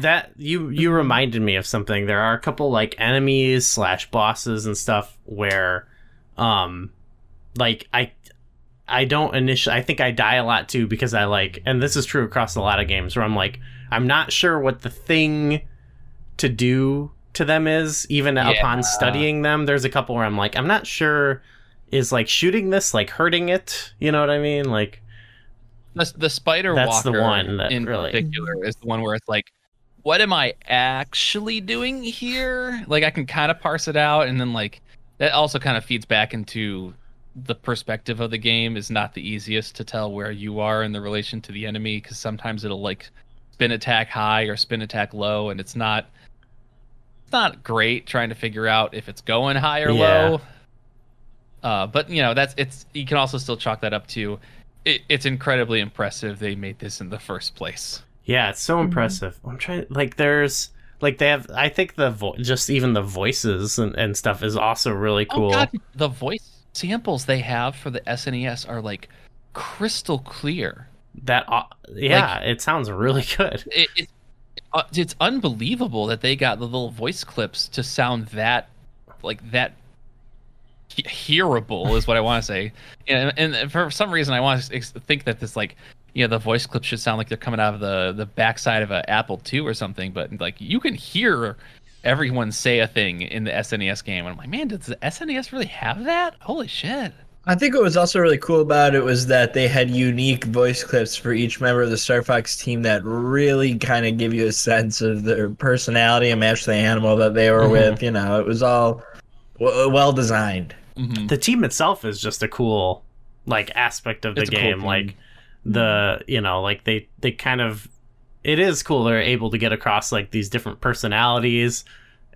That you you reminded me of something. There are a couple like enemies slash bosses and stuff where, um, like I. I don't initially, I think I die a lot too, because I like, and this is true across a lot of games where I'm like, I'm not sure what the thing to do to them is, even yeah. upon studying them. There's a couple where I'm like, I'm not sure is like shooting this, like hurting it. You know what I mean? Like the, the spider that's walker the one that in really... particular is the one where it's like, what am I actually doing here? Like I can kind of parse it out. And then like, that also kind of feeds back into the perspective of the game is not the easiest to tell where you are in the relation to the enemy, because sometimes it'll like spin attack high or spin attack low, and it's not it's not great trying to figure out if it's going high or yeah. low. Uh, but you know that's it's you can also still chalk that up to it, it's incredibly impressive they made this in the first place. Yeah, it's so mm-hmm. impressive. I'm trying like there's. Like they have, I think the vo- just even the voices and, and stuff is also really cool. Oh God, the voice samples they have for the S N E S are like crystal clear. That uh, yeah, like, it sounds really good. It, it, uh, it's unbelievable that they got the little voice clips to sound that like that he- hearable is what I want to say. And, and for some reason, I want to think that this like. Yeah, the voice clips should sound like they're coming out of the, the backside of an Apple two or something, but like you can hear everyone say a thing in the S N E S game. And I'm like, man, does the S N E S really have that? Holy shit. I think what was also really cool about it was that they had unique voice clips for each member of the Star Fox team that really kind of give you a sense of their personality and match the animal that they were mm-hmm. with. You know, it was all w- well designed. Mm-hmm. The team itself is just a cool like aspect of the it's game. Cool like. the, you know, like they, they kind of, it is cool. They're able to get across like these different personalities,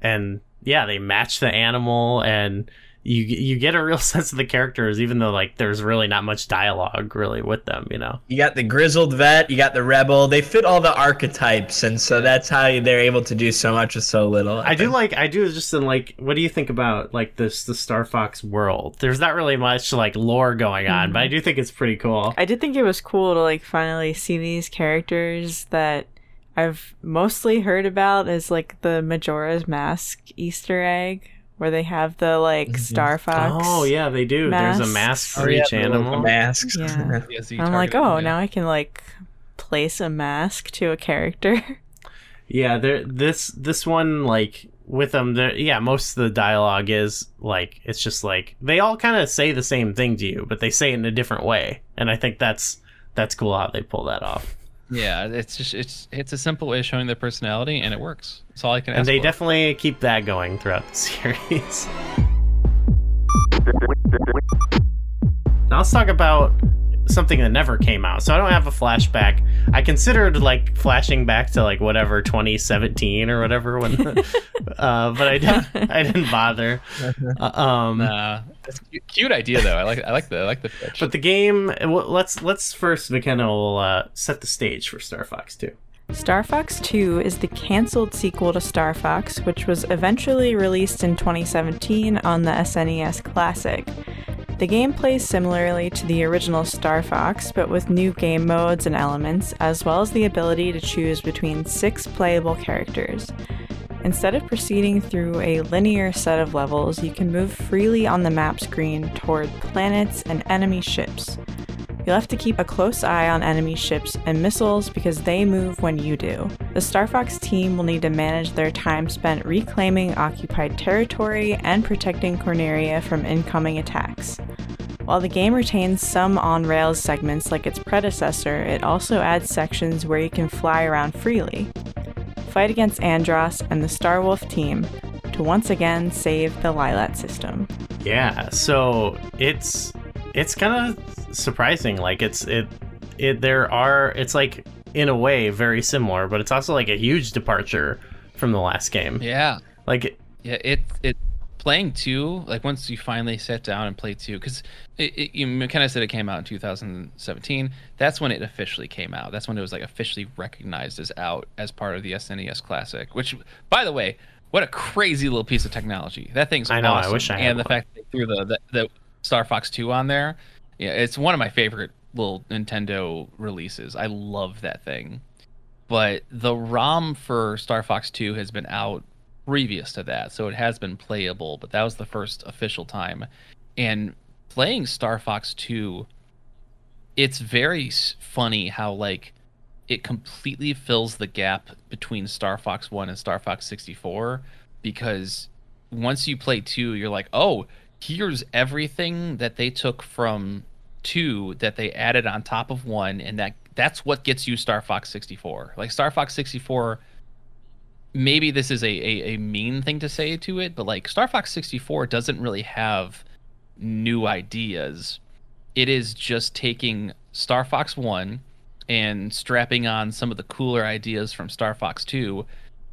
and yeah, they match the animal, and you, you get a real sense of the characters, even though like there's really not much dialogue really with them, you know. You got the grizzled vet, you got the rebel. They fit all the archetypes, and so that's how they're able to do so much with so little. I, I do like, I do just in like, what do you think about like this, the Star Fox world? There's not really much like lore going on, mm-hmm. but I do think it's pretty cool. I did think it was cool to like finally see these characters that I've mostly heard about as like the Majora's Mask Easter egg, where they have the like Star Fox. Oh yeah, they do. Mask. There's a mask for oh, yeah, each animal. Masks. Yeah. Yeah, so I'm like, oh, them, yeah. now I can like place a mask to a character. Yeah, there. This this one like with them. Yeah, most of the dialogue is like it's just like they all kind of say the same thing to you, but they say it in a different way, and I think that's that's cool how they pull that off. Yeah, it's just it's it's a simple way of showing their personality, and it works. That's all I can ask. And they for. definitely keep that going throughout the series. Now let's talk about something that never came out. So I don't have a flashback. I considered like flashing back to like whatever twenty seventeen or whatever when, uh, but I didn't. I didn't bother. Uh, um, nah. That's a cute idea, though. I like. I like the. I like the. Pitch. But the game. Let's let's first, McKenna will uh, set the stage for Star Fox two. Star Fox two is the canceled sequel to Star Fox, which was eventually released in twenty seventeen on the S N E S Classic. The game plays similarly to the original Star Fox, but with new game modes and elements, as well as the ability to choose between six playable characters. Instead of proceeding through a linear set of levels, you can move freely on the map screen toward planets and enemy ships. You'll have to keep a close eye on enemy ships and missiles because they move when you do. The Star Fox team will need to manage their time spent reclaiming occupied territory and protecting Corneria from incoming attacks. While the game retains some on-rails segments like its predecessor, it also adds sections where you can fly around freely. Fight against Andross and the Star Wolf team to once again save the Lylat system. Yeah, so it's... It's kind of surprising. Like it's it, it. There are. It's like in a way very similar, but it's also like a huge departure from the last game. Yeah. Like. Yeah. It. It. Playing two. Like once you finally sat down and played two, because you McKenna said it came out in two thousand seventeen. That's when it officially came out. That's when it was like officially recognized as out as part of the S N E S Classic. Which, by the way, what a crazy little piece of technology. That thing's. I know. Awesome. I wish I had. And the one. fact that they threw the the. the Star Fox two on there, yeah, it's one of my favorite little Nintendo releases. I love that thing. But the ROM for Star Fox two has been out previous to that, so it has been playable, but that was the first official time. And playing Star Fox two, it's very funny how like it completely fills the gap between Star Fox one and Star Fox sixty-four, because once you play two, you're like, oh, here's everything that they took from two that they added on top of one, and that that's what gets you Star Fox sixty-four. Like Star Fox sixty-four, maybe this is a, a, a mean thing to say to it, but like Star Fox sixty-four doesn't really have new ideas. It is just taking Star Fox one and strapping on some of the cooler ideas from Star Fox two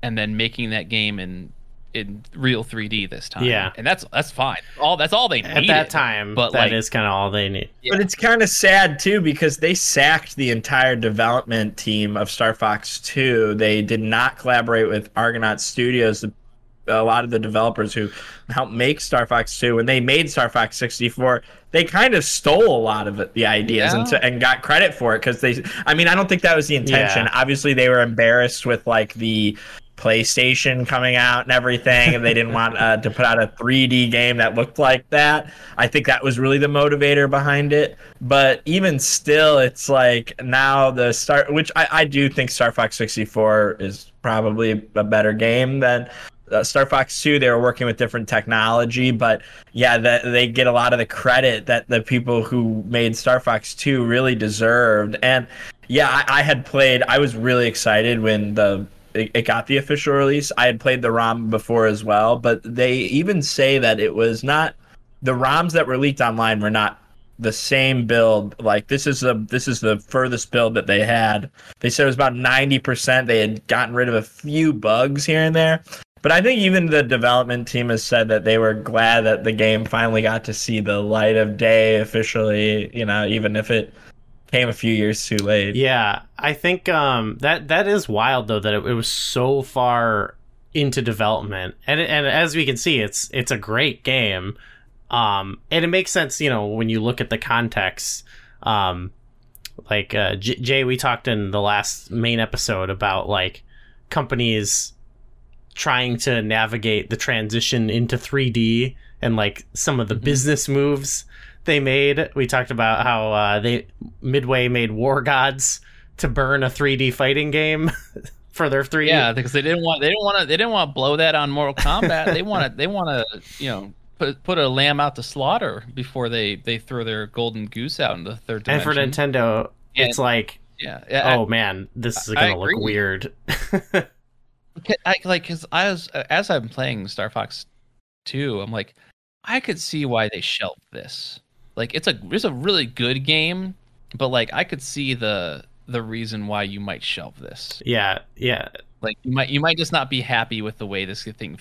and then making that game in in real three D this time. Yeah, and that's that's fine. All that's all they needed at that time, but that like, is kind of all they need. But it's kind of sad too, because they sacked the entire development team of Star Fox two. They did not collaborate with Argonaut Studios, a lot of the developers who helped make Star Fox two. When they made Star Fox sixty-four, they kind of stole a lot of it, the ideas, yeah. and, to, and got credit for it, because they, I mean, I don't think that was the intention. Yeah. Obviously they were embarrassed with like the PlayStation coming out and everything, and they didn't want uh, to put out a three D game that looked like that. I think that was really the motivator behind it. But even still, it's like now the Star, which I, I do think Star Fox sixty-four is probably a better game than uh, Star Fox two. They were working with different technology, but yeah, that they get a lot of the credit that the people who made Star Fox two really deserved. And yeah, I, I had played, I was really excited when the it got the official release. I had played the ROM before as well, but they even say that it was not, the ROMs that were leaked online were not the same build. Like this is the this is the furthest build that they had. They said it was about ninety percent. They had gotten rid of a few bugs here and there. But I think even the development team has said that they were glad that the game finally got to see the light of day officially, you know, even if it came a few years too late. Yeah, I think um, that that is wild, though, that it, it was so far into development. And and as we can see, it's it's a great game. Um, and it makes sense, you know, when you look at the context. Um, like, uh, J- Jay, we talked in the last main episode about, like, companies trying to navigate the transition into three D and, like, some of the mm-hmm. business moves they made. We talked about how uh, they Midway made War Gods to burn a three D fighting game for their three D. Yeah, because they didn't want they didn't want to they didn't want to blow that on Mortal Kombat. they want to they want to you know put put a lamb out to slaughter before they they throw their golden goose out in the third dimension. And for Nintendo, and, it's like yeah, yeah oh I, man, this is gonna look weird. I, like, cause I was, as I'm playing Star Fox two, I'm like, I could see why they shelved this. Like, it's a it's a really good game, but like I could see the the reason why you might shelve this. Yeah, yeah. Like you might you might just not be happy with the way this thing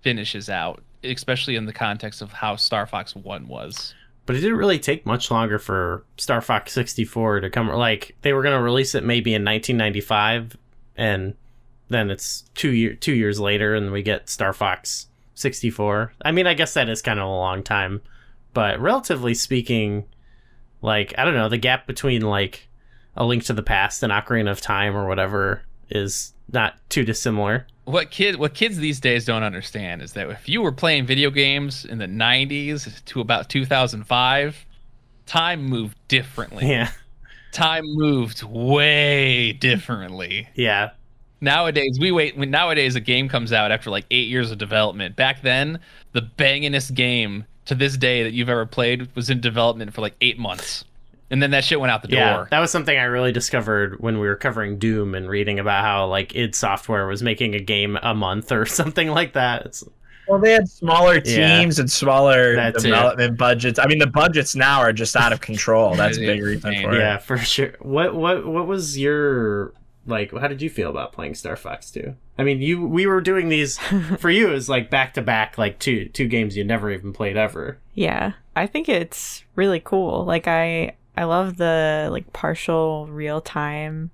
finishes out, especially in the context of how Star Fox one was. But it didn't really take much longer for Star Fox sixty-four to come. Like they were gonna release it maybe in nineteen ninety-five, and then it's two year two years later, and we get Star Fox sixty-four. I mean, I guess that is kind of a long time. But relatively speaking, like, I don't know, the gap between, like, A Link to the Past and Ocarina of Time or whatever is not too dissimilar. What kid, what kids these days don't understand is that if you were playing video games in the nineties to about two thousand five, time moved differently. Yeah. Time moved way differently. Yeah. Nowadays, we wait. Nowadays, a game comes out after, like, eight years of development. Back then, the banginest game to this day that you've ever played was in development for like eight months. And then that shit went out the yeah, door. That was something I really discovered when we were covering Doom and reading about how, like, id Software was making a game a month or something like that. It's... Well, they had smaller teams yeah, and smaller development it. budgets. I mean, the budgets now are just out of control. That's a big reason for it. Yeah, for sure. What what what was your, like, how did you feel about playing Star Fox two? I mean, you we were doing these for you is like back to back, like two two games you never even played ever. Yeah, I think it's really cool. Like I I love the like partial real time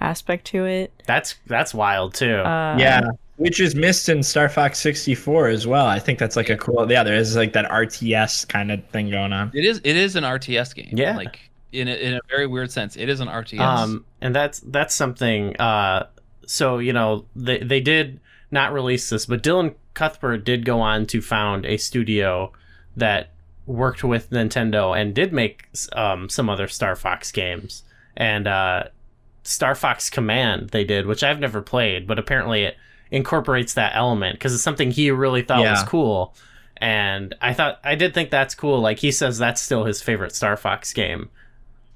aspect to it. That's that's wild too. Um, yeah, which is missed in Star Fox sixty-four as well. I think that's like a cool. Yeah, there is like that R T S kind of thing going on. It is it is an R T S game. Yeah, like. In a, in a very weird sense, it is an R T S. Um, and that's that's something. Uh, so, you know, they, they did not release this, but Dylan Cuthbert did go on to found a studio that worked with Nintendo and did make um, some other Star Fox games. And uh, Star Fox Command they did, which I've never played, but apparently it incorporates that element because it's something he really thought yeah. was cool. And I thought I did think that's cool. Like he says that's still his favorite Star Fox game.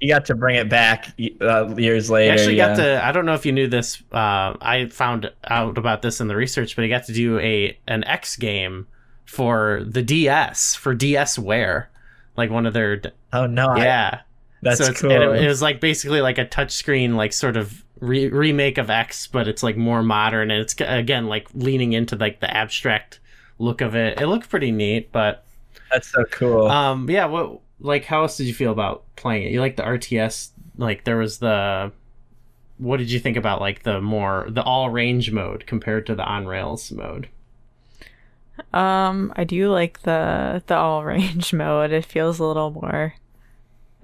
You got to bring it back uh, years later. He actually yeah. got to, I don't know if you knew this, uh, I found out about this in the research, but he got to do a an X game for the D S, for DSware, like one of their... Oh, no. Yeah. I, that's so cool. It, it was like basically like a touchscreen, like sort of re- remake of X, but it's like more modern, and it's, again, like leaning into like the abstract look of it. It looked pretty neat, but... That's so cool. Um, yeah, what... Like, how else did you feel about playing it? You like the R T S? Like, there was the... What did you think about, like, the more... The all-range mode compared to the on-rails mode? Um, I do like the the all-range mode. It feels a little more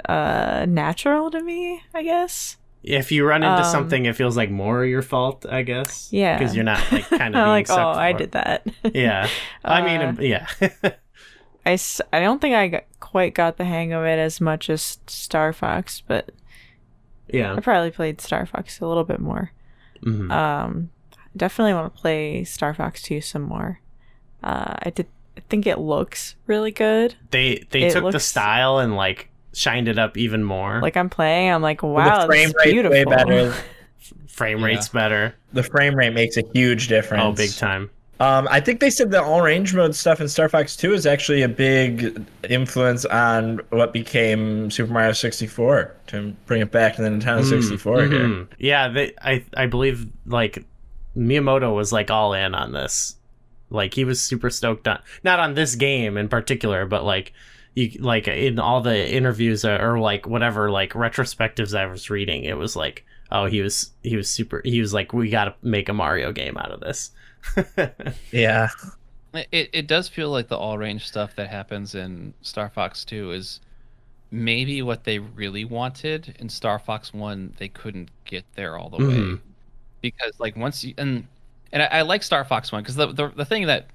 uh, natural to me, I guess. If you run into um, something, it feels like more your fault, I guess. Yeah. Because you're not, like, kind of being like, sucked oh, for I it. did that. Yeah. uh, I mean, yeah. I, I don't think I got, quite got the hang of it as much as Star Fox, but yeah, I probably played Star Fox a little bit more. Mm-hmm. Um, definitely want to play Star Fox two some more. Uh, I did I think it looks really good. They they it took looks, the style and like shined it up even more. Like I'm playing, I'm like, wow, the frame rate beautiful. Way better. Frame yeah. rate's better. The frame rate makes a huge difference. Oh, big time. Um, I think they said the all-range mode stuff in Star Fox two is actually a big influence on what became Super Mario sixty-four, to bring it back to the Nintendo mm, sixty-four mm-hmm. here. Yeah, they, I, I believe, like, Miyamoto was, like, all in on this. Like, he was super stoked on... Not on this game in particular, but, like, you like in all the interviews or, or like, whatever, like, retrospectives I was reading, it was like, oh, he was he was super... He was like, we gotta make a Mario game out of this. Yeah, it it does feel like the all range stuff that happens in Star Fox two is maybe what they really wanted. In Star Fox one, they couldn't get there all the mm-hmm. way, because like once you and and I, I like Star Fox one because the, the the thing that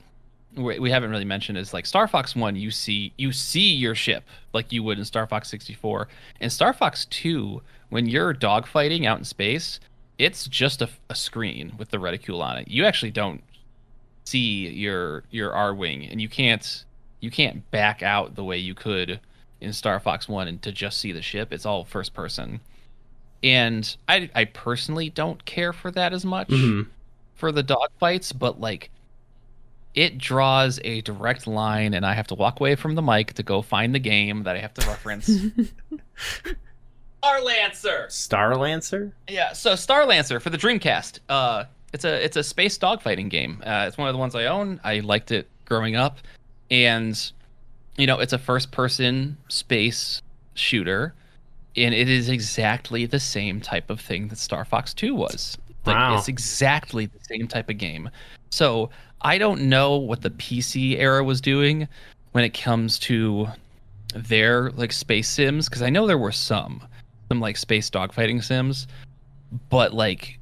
we, we haven't really mentioned is like Star Fox one, you see you see your ship like you would in Star Fox sixty-four. In Star Fox two, when you're dogfighting out in space, it's just a, a screen with the reticule on it. You actually don't see your your R-wing, and you can't you can't back out the way you could in Star Fox one and to just see the ship. It's all first person, and I I personally don't care for that as much mm-hmm. for the dogfights, but like it draws a direct line, and I have to walk away from the mic to go find the game that I have to reference. Star Lancer. Star Lancer? Yeah, so Star Lancer for the Dreamcast. Uh, it's a it's a space dogfighting game. Uh, it's one of the ones I own. I liked it growing up, and you know it's a first-person space shooter, and it is exactly the same type of thing that Star Fox two was. Like, wow, it's exactly the same type of game. So I don't know what the P C era was doing when it comes to their like space sims, because I know there were some. Some, like space dogfighting sims, but like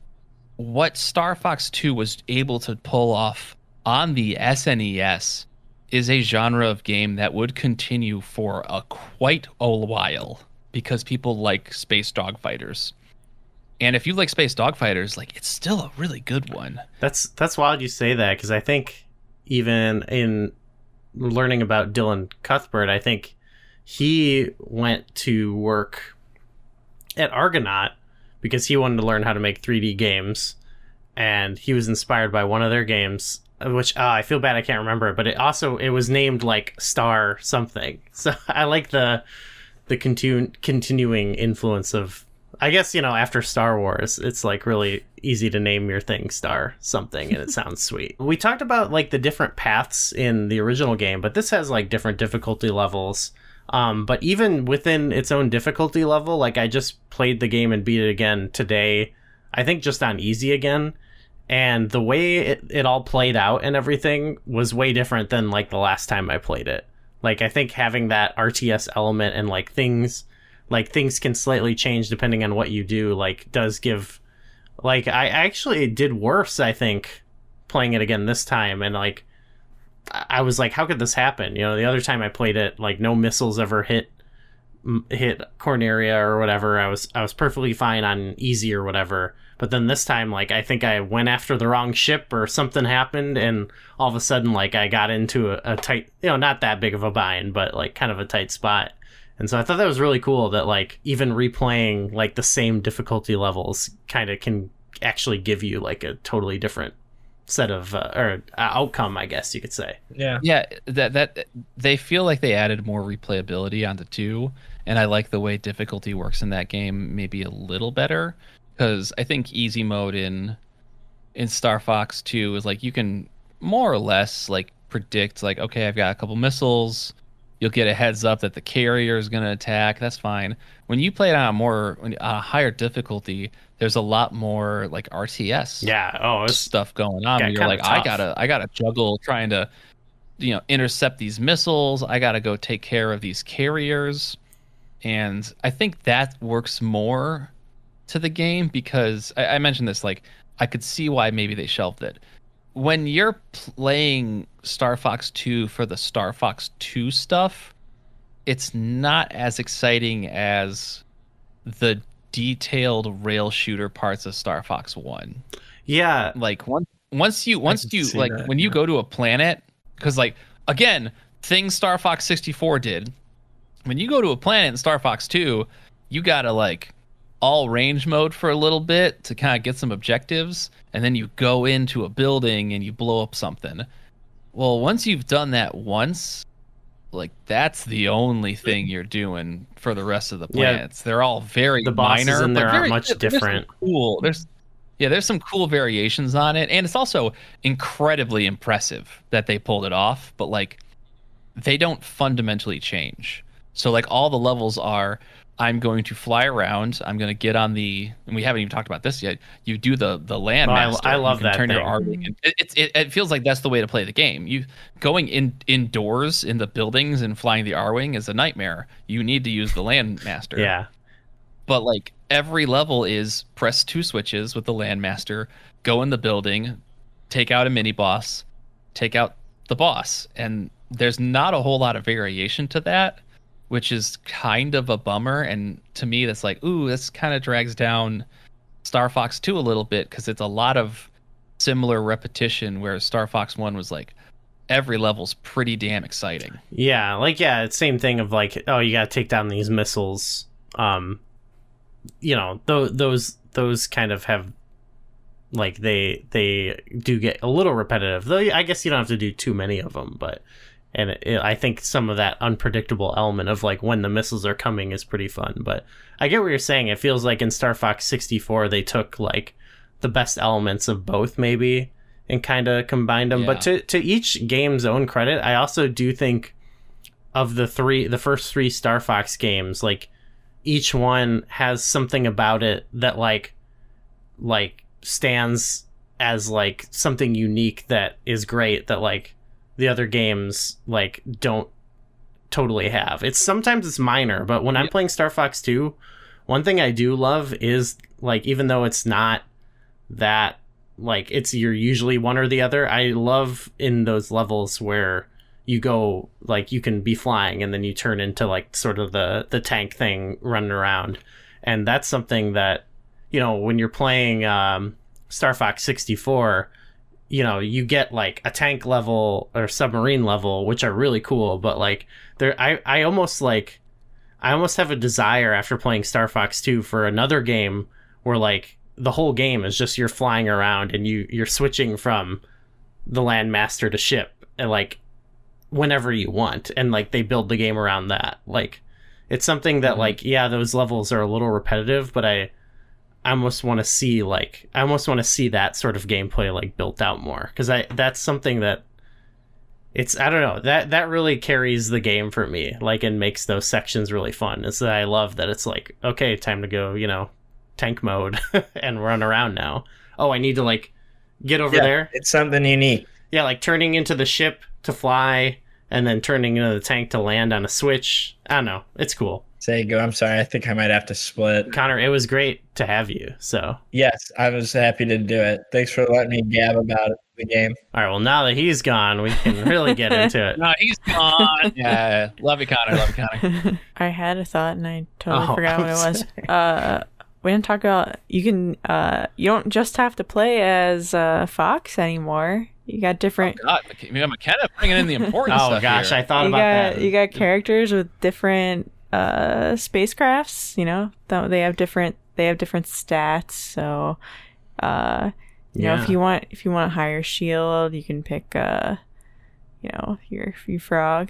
what Star Fox two was able to pull off on the S N E S is a genre of game that would continue for a quite a while because people like space dogfighters. And if you like space dogfighters, like it's still a really good one. That's that's wild you say that, because I think even in learning about Dylan Cuthbert, I think he went to work at Argonaut because he wanted to learn how to make three D games, and he was inspired by one of their games, which uh, I feel bad I can't remember it, but it also it was named like Star something. So I like the the continu- continuing influence of, I guess, you know, after Star Wars, it's like really easy to name your thing Star something and it sounds sweet. We talked about like the different paths in the original game, but this has like different difficulty levels. Um, but even within its own difficulty level, like I just played the game and beat it again today, I think just on easy again. And the way it, it all played out and everything was way different than like the last time I played it. Like I think having that R T S element and like things like things can slightly change depending on what you do, like does give like I actually did worse, I think, playing it again this time, and like I was like, how could this happen? You know, the other time I played it, like no missiles ever hit hit Corneria or whatever. I was I was perfectly fine on easy or whatever. But then this time, like I think I went after the wrong ship or something happened, and all of a sudden, like I got into a, a tight, you know, not that big of a bind, but like kind of a tight spot. And so I thought that was really cool that like even replaying like the same difficulty levels kind of can actually give you like a totally different set of uh, or uh, outcome, I guess you could say. Yeah, yeah. That that they feel like they added more replayability onto two, and I like the way difficulty works in that game maybe a little better, because I think easy mode in in Star Fox two is like you can more or less like predict like, okay, I've got a couple missiles. You'll get a heads up that the carrier is going to attack. That's fine. When you play it on a more on a higher difficulty, there's a lot more like R T S yeah, oh, it's stuff going on. You're like, tough. I gotta, I gotta juggle trying to, you know, intercept these missiles. I gotta go take care of these carriers, and I think that works more to the game, because I, I mentioned this. Like, I could see why maybe they shelved it. When you're playing Star Fox two for the Star Fox two stuff, it's not as exciting as the detailed rail shooter parts of Star Fox one. Yeah, like once once you once you like that, when yeah. you go to a planet, because like again, things Star Fox sixty-four did. When you go to a planet in Star Fox two, you gotta like all range mode for a little bit to kind of get some objectives, and then you go into a building and you blow up something. Well, once you've done that once, like, that's the only thing you're doing for the rest of the planets. Yeah, they're all very the bosses minor. And there aren't much there's different. Cool. There's yeah, there's some cool variations on it, and it's also incredibly impressive that they pulled it off. But like, they don't fundamentally change. So like, all the levels are, I'm going to fly around. I'm going to get on the, and we haven't even talked about this yet. You do the the land. Oh, master, I, I love that. Turn thing. Your army. It, it it feels like that's the way to play the game. You going in indoors in the buildings and flying the R-wing is a nightmare. You need to use the land master. Yeah. But like, every level is press two switches with the land master. Go in the building, take out a mini boss, take out the boss, and there's not a whole lot of variation to that, which is kind of a bummer. And to me, that's like, ooh, this kind of drags down Star Fox two a little bit, because it's a lot of similar repetition, whereas Star Fox one was like, every level's pretty damn exciting. Yeah, like, yeah, it's same thing of like, oh, you got to take down these missiles. Um, you know, th- those those kind of have, like, they they do get a little repetitive. Though I guess you don't have to do too many of them, but... And it, it, I think some of that unpredictable element of like when the missiles are coming is pretty fun. But I get what you're saying. It feels like in Star Fox sixty-four, they took like the best elements of both maybe and kind of combined them. Yeah. But to, to each game's own credit, I also do think of the three, the first three Star Fox games, like each one has something about it that like, like stands as like something unique that is great that like, the other games like don't totally have. It's sometimes it's minor, but when I'm playing Star Fox two, one thing I do love is like, even though it's not that like it's you're usually one or the other, I love in those levels where you go like you can be flying and then you turn into like sort of the the tank thing running around. And that's something that, you know, when you're playing um Star Fox sixty-four, you know, you get like a tank level or submarine level, which are really cool. But like there, I, I almost like I almost have a desire after playing Star Fox two for another game where like the whole game is just you're flying around and you you're switching from the landmaster to ship and like whenever you want. And like they build the game around that. Like it's something that mm-hmm. like, yeah, those levels are a little repetitive, but I. I almost want to see like I almost want to see that sort of gameplay like built out more, because I that's something that it's I don't know that that really carries the game for me, like, and makes those sections really fun. Is that I love that it's like, okay, time to go, you know, tank mode and run around now. Oh, I need to like get over yeah, there. It's something unique. Yeah, like turning into the ship to fly and then turning into the tank to land on a switch. I don't know. It's cool. Sego, I'm sorry. I think I might have to split. Connor, it was great to have you. So yes, I was happy to do it. Thanks for letting me gab about it, the game. All right. Well, now that he's gone, we can really get into it. No, he's gone. Yeah, love you, Connor. Love you, Connor. I had a thought and I totally oh, forgot I'm what it sorry. was. Uh, we didn't talk about. You can. Uh, you don't just have to play as uh, Fox anymore. You got different. Oh God, you got McKenna bringing in the important stuff. Oh gosh, here. I thought you about got, that. You got characters with different. Uh, spacecrafts, you know, they have different they have different stats. So, uh, you yeah. know, if you want if you want a higher shield, you can pick, uh, you know, your your frog.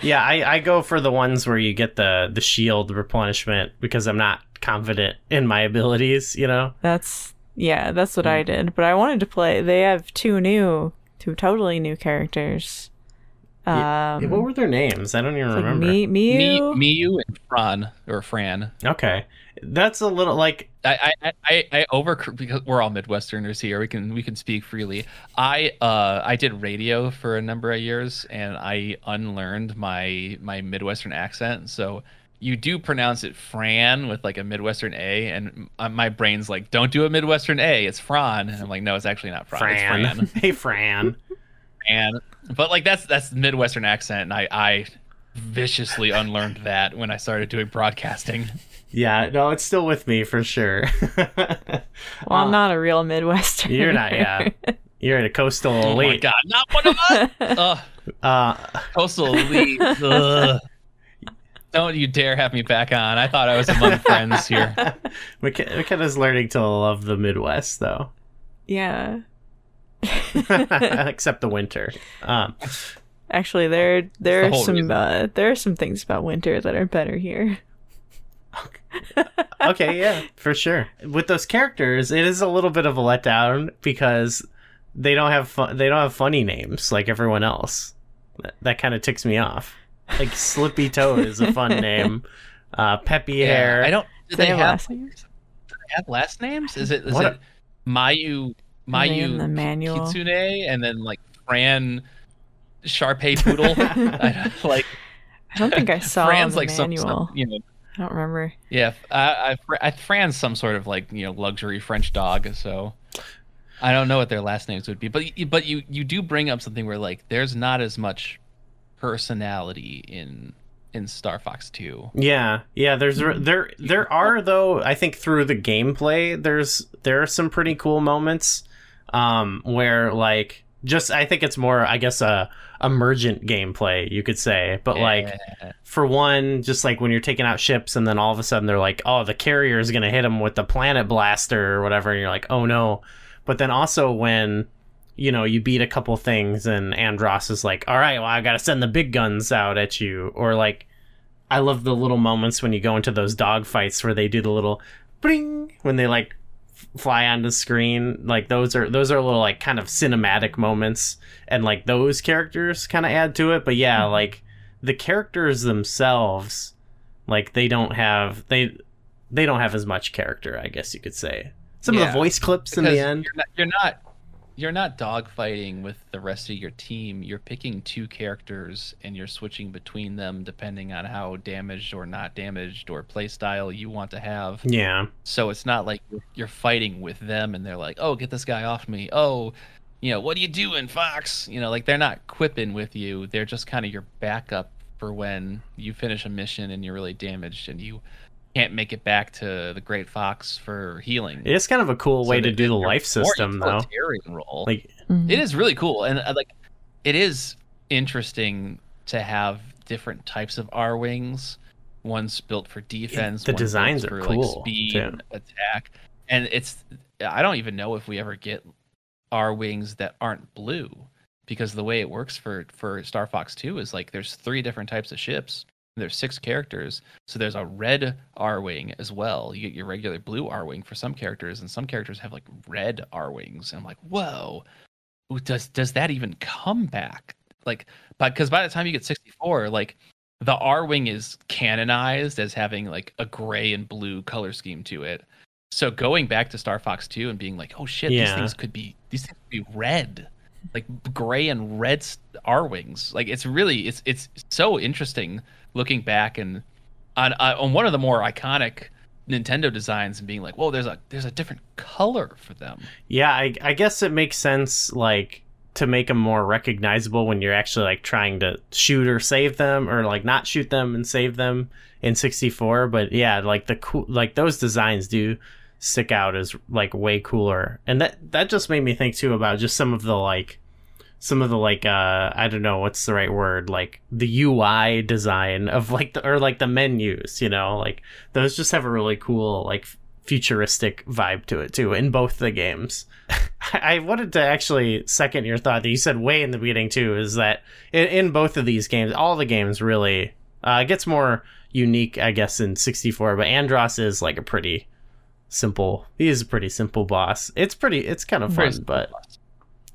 yeah, I, I go for the ones where you get the the shield replenishment because I'm not confident in my abilities. You know, that's yeah, that's what mm. I did. But I wanted to play. They have two new, two totally new characters. Um, what were their names? I don't even like remember. Me, Mew, Mew, and Fran or Fran. Okay, that's a little like I, I, I, I over because we're all Midwesterners here. We can we can speak freely. I uh I did radio for a number of years and I unlearned my my Midwestern accent. So you do pronounce it Fran with like a Midwestern A, and my brain's like, don't do a Midwestern A. It's Fran, and I'm like, no, it's actually not Fran. Fran. It's Fran. Hey, Fran. And but like that's that's Midwestern accent, and I, I viciously unlearned that when I started doing broadcasting. Yeah, no, it's still with me for sure. Well, uh, I'm not a real Midwestern. You're not, yeah. You're in a coastal elite. Oh my God, not one of us. uh, uh, coastal elite. Ugh. Don't you dare have me back on. I thought I was among friends here. McKenna's learning to love the Midwest, though. Yeah. Except the winter. Um, Actually, there there are the some uh, there are some things about winter that are better here. Okay, yeah, for sure. With those characters, it is a little bit of a letdown because they don't have fun, they don't have funny names like everyone else. That, that kind of ticks me off. Like Slippy Toad is a fun name. Uh, Peppy yeah, Hair. I don't. Do, do they, they have last names? Do they have last names? Is it is what it a, Mayu Mayu Kitsune and then like Fran Sharpay Poodle? I don't, like I don't think I saw Fran's the like manual. Some, some, you know. I don't remember. Yeah, I, I, I Fran's some sort of like you know luxury French dog, so I don't know what their last names would be. But but you you do bring up something where like there's not as much personality in in Star Fox two. Yeah, yeah. There's there there are though. I think through the gameplay, there's there are some pretty cool moments um, where like just I think it's more I guess a. Uh, emergent gameplay you could say, but yeah. Like for one, just like when you're taking out ships and then all of a sudden they're like, oh, the carrier is gonna hit them with the planet blaster or whatever, and you're like, oh no. But then also when you know you beat a couple things and Andross is like, all right, well I gotta send the big guns out at you, or like I love the little moments when you go into those dog fights where they do the little bling when they like fly on the screen. Like those are those are little like kind of cinematic moments, and like those characters kind of add to it. But yeah, like the characters themselves, like they don't have they they don't have as much character, I guess you could say. Some yeah, of the voice clips in the end, you're not, you're not you're not dogfighting with the rest of your team. You're picking two characters and you're switching between them depending on how damaged or not damaged or play style you want to have. Yeah. So it's not like you're fighting with them and they're like, oh, get this guy off me. Oh, you know, what are you doing, Fox? You know, like they're not quipping with you. They're just kind of your backup for when you finish a mission and you're really damaged and you can't make it back to the Great Fox for healing. It's kind of a cool way so to do the life system, though. Role. Like, mm-hmm. It is really cool, and uh, like, it is interesting to have different types of R wings. One's built for defense. It, the designs are for, cool. Like, speed, too. Attack, and it's. I don't even know if we ever get R wings that aren't blue, because the way it works for for Star Fox two is like there's three different types of ships. There's six characters, so there's a red R-wing as well. You get your regular blue R-wing for some characters, and some characters have like red R-wings. And I'm like, whoa, does does that even come back? Like, but because by the time you get sixty-four, like the R-wing is canonized as having like a gray and blue color scheme to it. So going back to Star Fox two and being like, oh shit, yeah. these things could be these things could be red. Like gray and red R-wings. Like it's really it's it's so interesting looking back and on on one of the more iconic Nintendo designs and being like, whoa, there's a there's a different color for them. Yeah, I I guess it makes sense like to make them more recognizable when you're actually like trying to shoot or save them, or like not shoot them and save them in sixty-four. But yeah, like the cool like those designs do stick out as like way cooler, and that that just made me think too about just some of the like some of the like uh I don't know what's the right word, like the U I design of like the or like the menus, you know, like those just have a really cool like futuristic vibe to it too in both the games. I wanted to actually second your thought that you said way in the beginning too, is that in, in both of these games, all the games really uh gets more unique I guess in sixty-four, but Andross is like a pretty simple he is a pretty simple boss. It's pretty it's kind of fun, but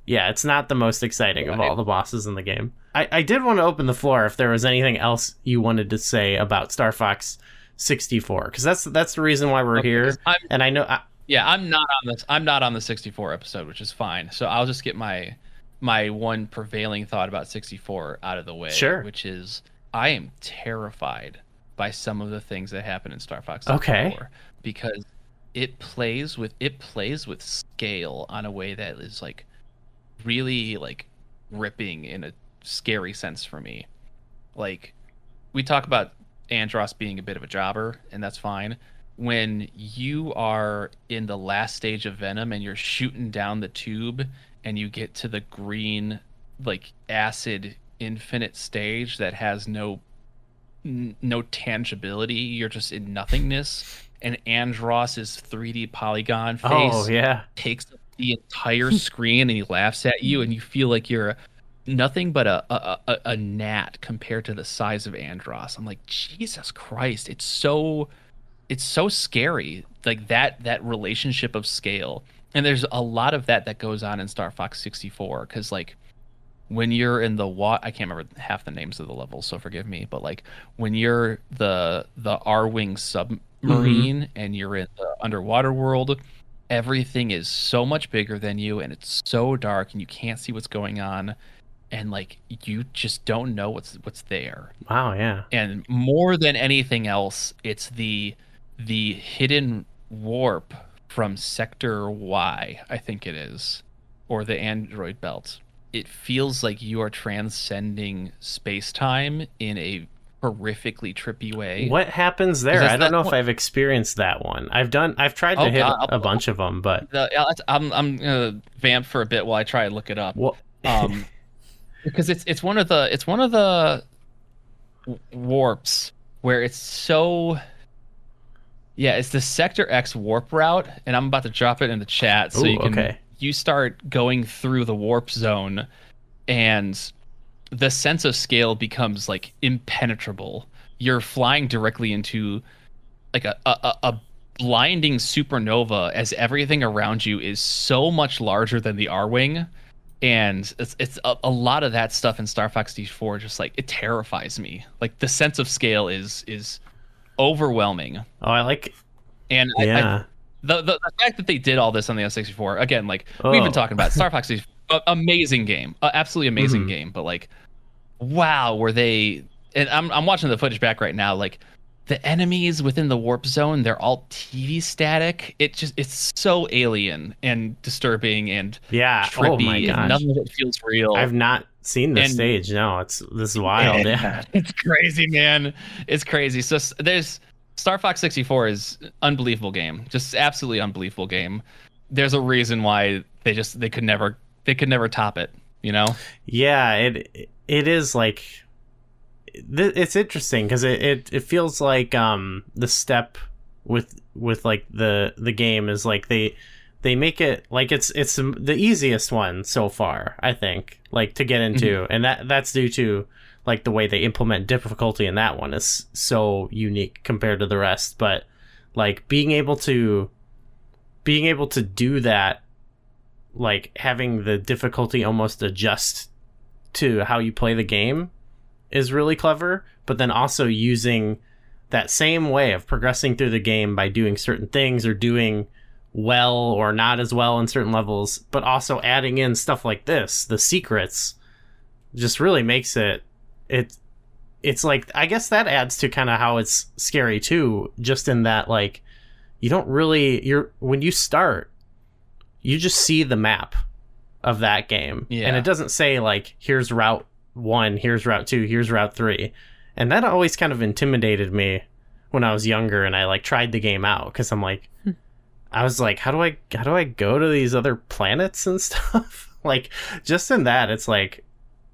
yeah, it's not the most exciting of all the bosses in the game. I, I did want to open the floor if there was anything else you wanted to say about Star Fox sixty-four, because that's that's the reason why we're okay, here. And I know I, yeah I'm not on this I'm not on the sixty-four episode, which is fine, so I'll just get my my one prevailing thought about sixty-four out of the way. Sure. Which is I am terrified by some of the things that happen in Star Fox sixty-four. Okay. Because it plays with it plays with scale on a way that is like really like ripping in a scary sense for me. Like we talk about Andross being a bit of a jobber, and that's fine. When you are in the last stage of Venom and you're shooting down the tube and you get to the green like acid infinite stage that has no n no tangibility. You're just in nothingness. And Andross's three D polygon face oh, yeah. takes the entire screen, and he laughs at you, and you feel like you're nothing but a a, a a gnat compared to the size of Andross. I'm like, Jesus Christ! It's so it's so scary. Like that that relationship of scale, and there's a lot of that that goes on in Star Fox sixty-four. Because like when you're in the wa I can't remember half the names of the levels, so forgive me. But like when you're the the R-wing sub. Marine, mm-hmm. and you're in the underwater world, everything is so much bigger than you, and it's so dark, and you can't see what's going on, and like you just don't know what's what's there. Wow, yeah. And more than anything else, it's the the hidden warp from Sector Y, I think it is, or the Android Belt. It feels like you are transcending space-time in a horrifically trippy way. What happens there? I don't know if I've experienced that one. I've done. I've tried to hit a bunch of them, but I'm I'm gonna vamp for a bit while I try and look it up. Well, um, because it's it's one of the it's one of the warps where it's so. Yeah, it's the Sector X warp route, and I'm about to drop it in the chat so you can you start going through the warp zone, and the sense of scale becomes like impenetrable. You're flying directly into like a, a, a blinding supernova as everything around you is so much larger than the R-Wing. And it's, it's a, a lot of that stuff in Star Fox D four, just like it terrifies me. Like the sense of scale is is overwhelming. Oh, I like and yeah. I, I, the, the the fact that they did all this on the N sixty-four, again, like oh. we've been talking about Star Fox D four. Amazing game, uh, absolutely amazing mm-hmm. game. But like, wow, were they? And I'm I'm watching the footage back right now. Like, the enemies within the warp zone, they're all T V static. It just it's so alien and disturbing and yeah, trippy. Oh my gosh. And nothing that feels real. I've not seen the stage. No, it's this is wild. Yeah, yeah, it's crazy, man. It's crazy. So there's Star Fox sixty-four is unbelievable game, just absolutely unbelievable game. There's a reason why they just they could never. They could never top it, you know? Yeah, it it is like it's interesting because it, it it feels like um the step with with like the the game is like they they make it like it's it's the easiest one so far, I think, like to get into. Mm-hmm. And that that's due to like the way they implement difficulty in that one is so unique compared to the rest, but like being able to being able to do that, like having the difficulty almost adjust to how you play the game is really clever, but then also using that same way of progressing through the game by doing certain things or doing well or not as well in certain levels, but also adding in stuff like this, the secrets, just really makes it it it's like I guess that adds to kind of how it's scary too, just in that like you don't really you're when you start you just see the map of that game. Yeah. And it doesn't say like, here's route one, here's route two, here's route three. And that always kind of intimidated me when I was younger and I like tried the game out. Cause I'm like, I was like, how do I, how do I go to these other planets and stuff? Like just in that, it's like,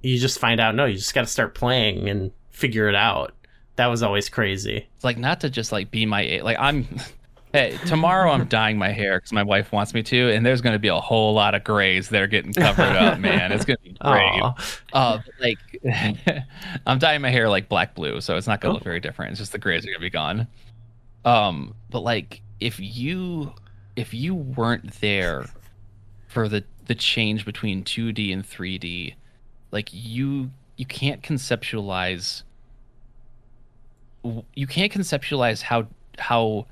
you just find out, no, you just got to start playing and figure it out. That was always crazy. It's like, not to just like be my, like I'm, hey, tomorrow I'm dyeing my hair because my wife wants me to, and there's going to be a whole lot of grays that are getting covered up, man. It's going to be great. Uh, like, I'm dyeing my hair like black blue, so it's not going to oh. look very different. It's just the grays are going to be gone. Um, but like, if you if you weren't there for the the change between two D and three D, like you you can't conceptualize you can't conceptualize how how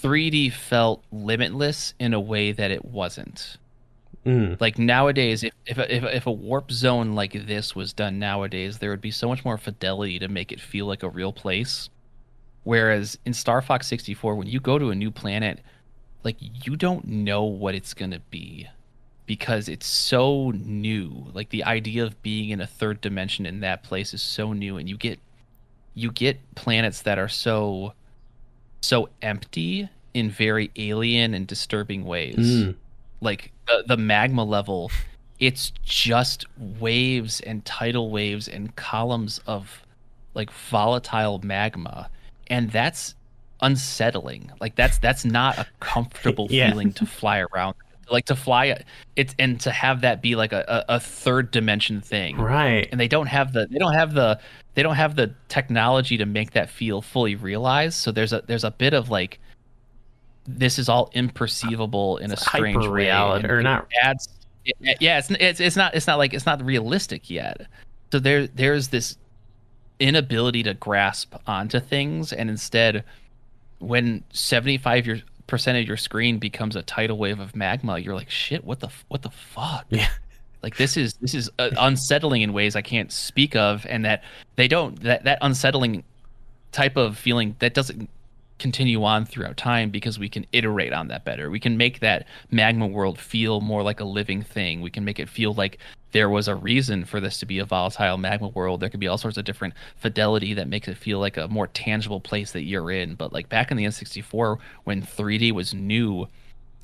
three D felt limitless in a way that it wasn't. Mm. Like nowadays, if if a, if, a, if a warp zone like this was done nowadays, there would be so much more fidelity to make it feel like a real place. Whereas in Star Fox sixty-four, when you go to a new planet, like you don't know what it's gonna be because it's so new. Like the idea of being in a third dimension in that place is so new, and you get you get planets that are so. so empty in very alien and disturbing ways. Mm. Like the, the magma level, it's just waves and tidal waves and columns of like volatile magma, and that's unsettling. Like that's that's not a comfortable yeah. feeling to fly around. Like to fly it's and to have that be like a, a third dimension thing, right? And they don't have the they don't have the they don't have the technology to make that feel fully realized. So there's a there's a bit of like, this is all imperceivable in it's a strange reality, or not? Adds, it, yeah, it's, it's it's not it's not like it's not realistic yet. So there there's this inability to grasp onto things, and instead, when seventy-five years percent of your screen becomes a tidal wave of magma, you're like, shit, what the what the fuck? Yeah, like this is this is uh, unsettling in ways I can't speak of, and that they don't that that unsettling type of feeling that doesn't continue on throughout time, because we can iterate on that better. We can make that magma world feel more like a living thing. We can make it feel like there was a reason for this to be a volatile magma world. There could be all sorts of different fidelity that makes it feel like a more tangible place that you're in. But like back in the N sixty-four, when three D was new,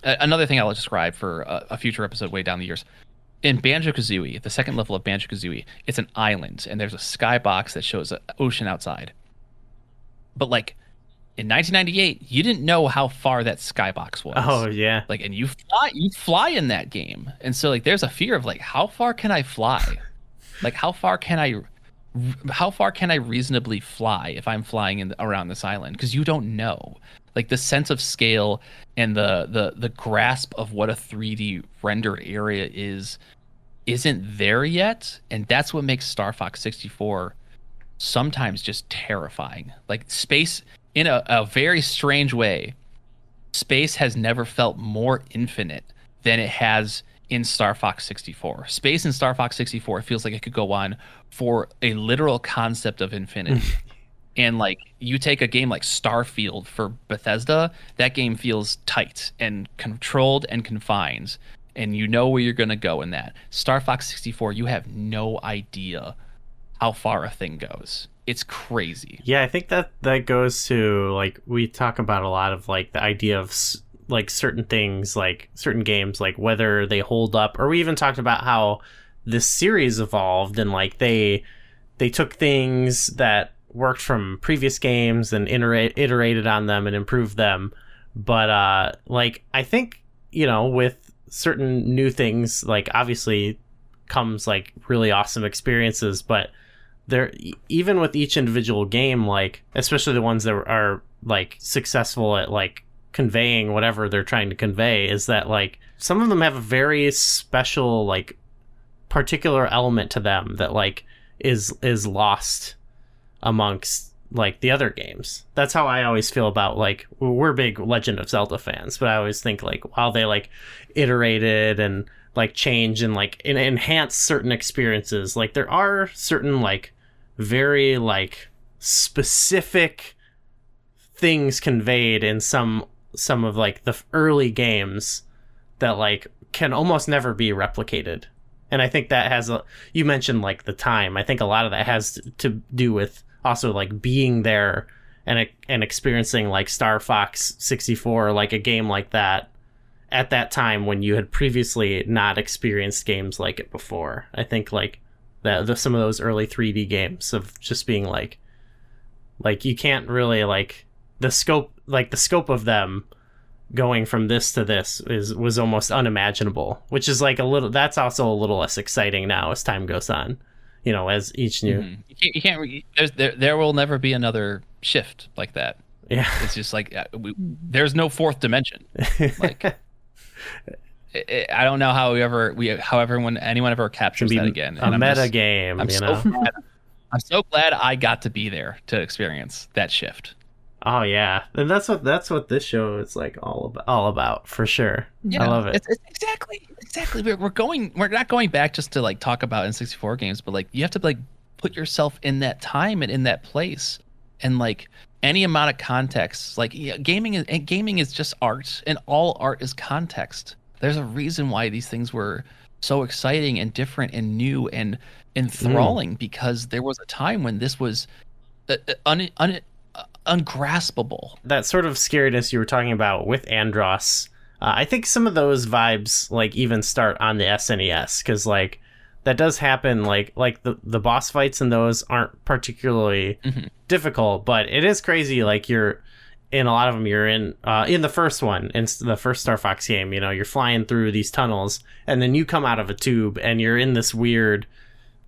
uh, another thing I'll describe for a, a future episode way down the years, in Banjo-Kazooie, the second level of Banjo-Kazooie, it's an island, and there's a skybox that shows an ocean outside. But like in nineteen ninety-eight, you didn't know how far that skybox was. Oh yeah, like and you fly, you fly in that game, and so like there's a fear of like, how far can I fly? Like how far can I, how far can I reasonably fly if I'm flying in around this island? Because you don't know, like the sense of scale and the the the grasp of what a three D render area is, isn't there yet, and that's what makes Star Fox sixty-four sometimes just terrifying. Like space. In a, a very strange way, space has never felt more infinite than it has in Star Fox sixty-four. Space in Star Fox sixty-four feels like it could go on for a literal concept of infinity. And like you take a game like Starfield for Bethesda, that game feels tight and controlled and confined, and you know where you're going to go in that. Star Fox sixty-four, you have no idea how far a thing goes. It's crazy. Yeah, I think that that goes to like we talk about a lot of like the idea of like certain things, like certain games, like whether they hold up, or we even talked about how this series evolved and like they they took things that worked from previous games and iterate, iterated on them and improved them. But uh, like I think, you know, with certain new things, like obviously comes like really awesome experiences, but there, even with each individual game, like especially the ones that are like successful at like conveying whatever they're trying to convey, is that like some of them have a very special like particular element to them that like is is lost amongst like the other games. That's how I always feel about like, we're big Legend of Zelda fans, but I always think like while they like iterated and like change and like and enhance certain experiences, like there are certain like very like specific things conveyed in some some of like the early games that like can almost never be replicated. And I think that has a, you mentioned like the time, I think a lot of that has to do with also like being there and and experiencing like Star Fox sixty-four, like a game like that at that time when you had previously not experienced games like it before. I think like that the, some of those early three D games of just being like like you can't really like the scope like the scope of them going from this to this is was almost unimaginable, which is like a little, that's also a little less exciting now as time goes on, you know, as each new mm-hmm. you, you can't there's, there there will never be another shift like that. Yeah, it's just like we, there's no fourth dimension like I don't know how we ever, we, how everyone, anyone ever captures that again. A meta game, you know. I'm so glad I got to be there to experience that shift. Oh yeah, and that's what that's what this show is like all about, all about for sure. Yeah, I love it. It's, it's exactly, exactly. We're, we're going, we're not going back just to like talk about N sixty-four games, but like you have to like put yourself in that time and in that place, and like any amount of context. Like gaming is, gaming is just art, and all art is context. There's a reason why these things were so exciting and different and new and enthralling, mm. because there was a time when this was un, un, un, ungraspable. That sort of scariness you were talking about with Andross, uh, I think some of those vibes like even start on the S N E S, because like that does happen. Like, like the, the boss fights in those aren't particularly mm-hmm. difficult, but it is crazy. Like, you're in a lot of them, you're in, uh, in the first one, in the first Star Fox game, you know, you're flying through these tunnels and then you come out of a tube and you're in this weird,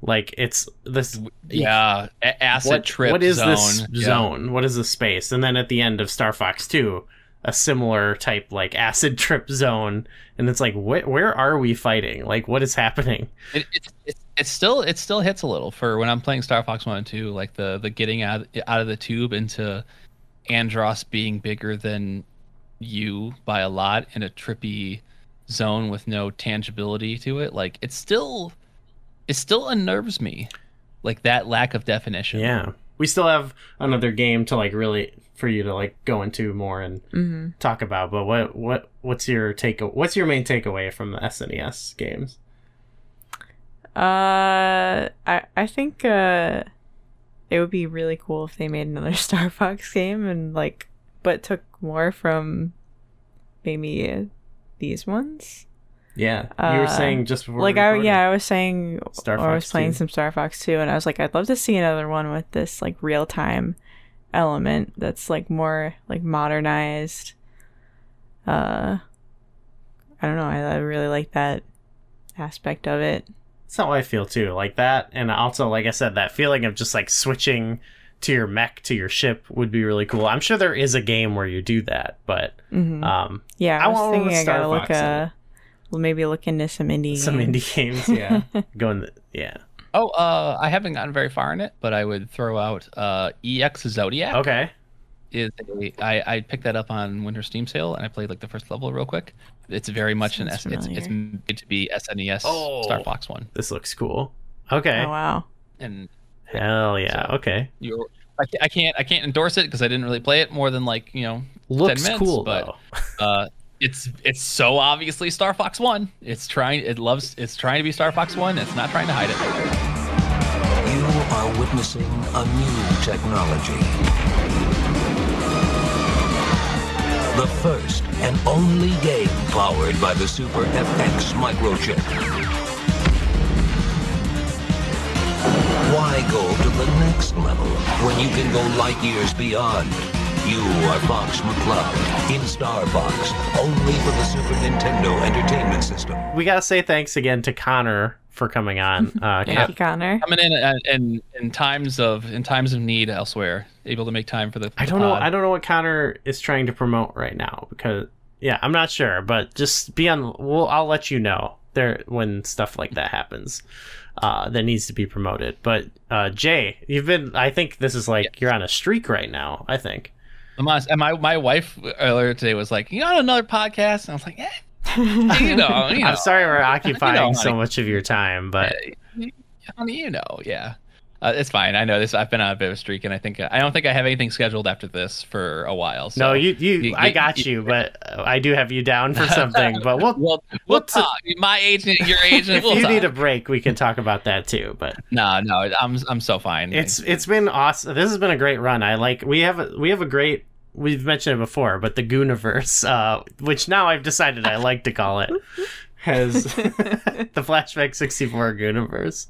like, it's this, yeah, acid what, trip. What is zone. this yeah. zone? What is this space? And then at the end of Star Fox two, a similar type, like, acid trip zone, and it's like, wh- where are we fighting? Like, what is happening? It it, it it still it still hits a little for when I'm playing Star Fox one and two, like the the getting out out of the tube into Andross being bigger than you by a lot in a trippy zone with no tangibility to it. Like, it still it still unnerves me, like, that lack of definition. Yeah, we still have another game to, like, really, for you to, like, go into more and mm-hmm. talk about, but what what what's your take what's your main takeaway from the S N E S games? Uh, I I think uh, it would be really cool if they made another Star Fox game and, like, but took more from maybe these ones. Yeah, you were uh, saying just before. Like, I yeah, I was saying, Star Fox or I was playing two. some Star Fox two, and I was like, I'd love to see another one with this, like, real time element that's, like, more, like, modernized. uh I don't know, I, I really like that aspect of it. That's how I feel too, like that, and also, like I said, that feeling of just, like, switching to your mech, to your ship would be really cool. I'm sure there is a game where you do that, but mm-hmm. um yeah, I, I was thinking I Star gotta Fox look uh well maybe look into some indie some games. indie games yeah going the, yeah Oh, uh, I haven't gotten very far in it, but I would throw out uh, E X Zodiac. Okay. Is a, I, I picked that up on Winter Steam Sale, and I played, like, the first level real quick. It's very much an S- it's it's made to be S N E S oh, Star Fox one. This looks cool. Okay. Oh, wow. And hell yeah. So okay. You're, I, I can't I can't endorse it because I didn't really play it more than, like, you know, looks ten minutes, cool but, though. uh, It's it's so obviously Star Fox one. It's trying it loves it's trying to be Star Fox one. It's not trying to hide it. You are witnessing a new technology. The first and only game powered by the Super F X microchip. Why go to the next level when you can go light years beyond? You are Fox McCloud in Star Fox, only for the Super Nintendo Entertainment System. We gotta say thanks again to Connor for coming on. Uh, Thank Con- you, Connor. Coming in and in, in times of in times of need elsewhere, able to make time for the. For I don't the know. Pod. I don't know what Connor is trying to promote right now because yeah, I'm not sure. But just be on. We'll, I'll let you know there when stuff like that happens. Uh, that needs to be promoted. But uh, Jay, you've been. I think this is like yes. you're on a streak right now. I think. And my my wife earlier today was like, you on another podcast? And I was like, eh. You know, you know. I'm sorry we're occupying you know, so much of your time, but honey, you know, yeah, uh, it's fine. I know this. I've been on a bit of a streak, and I think I don't think I have anything scheduled after this for a while. So no, you, you, you I got you, you, but I do have you down for something. But we'll we'll, we'll t- talk. My agent, your agent. If we'll you talk. Need a break, we can talk about that too. But no, no, I'm I'm so fine. It's it's been awesome. This has been a great run. I like we have a, we have a great. We've mentioned it before, but the Gooniverse, uh, which now I've decided I like to call it, has the Flashback sixty-four Gooniverse.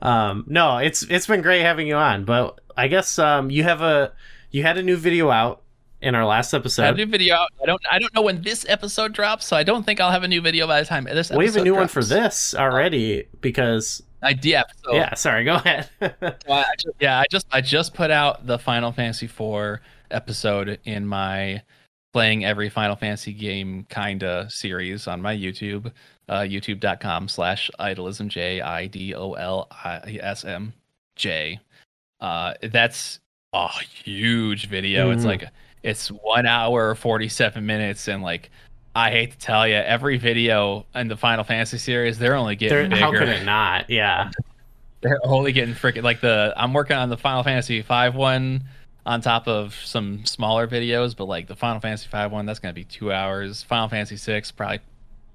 Um, no, it's it's been great having you on, but I guess um, you have a you had a new video out in our last episode. I have a new video out. I don't I don't know when this episode drops, so I don't think I'll have a new video by the time this episode. We have a new drops. one for this already because. I yeah, so, yeah. Sorry, go ahead. so I just, yeah, I just I just put out the Final Fantasy four episode in my playing every Final Fantasy game kinda series on my YouTube, uh, youtube dot com slash idolism j I D O L I S M J. Uh, that's a huge video. Mm. It's like it's one hour forty seven minutes and like. I hate to tell you, every video in the Final Fantasy series, they're only getting they're, bigger. How could it not? Yeah. They're only getting freaking like the I'm working on the Final Fantasy five one on top of some smaller videos, but like the Final Fantasy five one, that's going to be two hours. Final Fantasy six, probably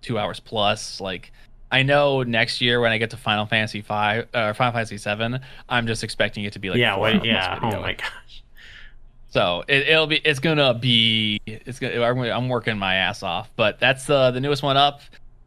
two hours plus. Like I know next year when I get to Final Fantasy five or uh, Final Fantasy seven, I'm just expecting it to be like yeah, wait, yeah. Video. Oh my gosh. So it, it'll be, it's gonna be, it's gonna. I'm, I'm working my ass off, but that's the uh, the newest one up.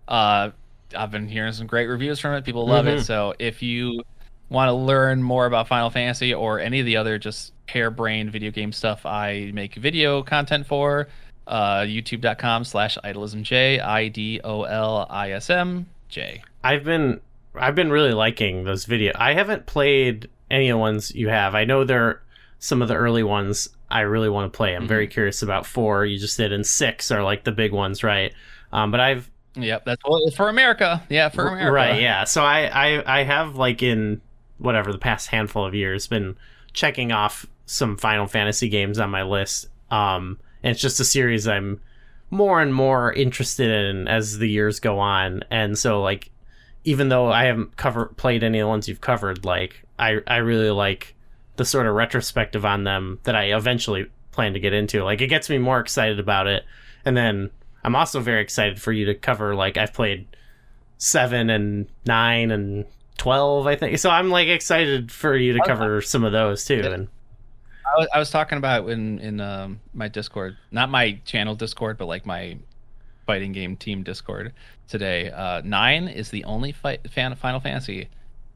Uh, I've been hearing some great reviews from it. People love mm-hmm. it. So if you want to learn more about Final Fantasy or any of the other just harebrained video game stuff I make video content for, uh, youtube.com slash idolismj, I D O L I S M J. I've been I've been really liking those videos. I haven't played any of the ones you have. I know they're some of the early ones I really want to play. I'm mm-hmm. very curious about four you just did, and six are like the big ones, right? Um, but I've Yep, that's well, for America. Yeah, for America. Right, yeah. So I, I, I have, like, in whatever, the past handful of years, been checking off some Final Fantasy games on my list. Um, and it's just a series I'm more and more interested in as the years go on. And so, like, even though I haven't cover, played any of the ones you've covered, like, I, I really like the sort of retrospective on them that I eventually plan to get into. Like, it gets me more excited about it. And then I'm also very excited for you to cover, like, I've played seven and nine and twelve, I think. So I'm, like, excited for you to cover some of those, too. And I was, I was talking about in, in um, my Discord, not my channel Discord, but, like, my fighting game team Discord today. Uh, nine is the only fight, fan of Final Fantasy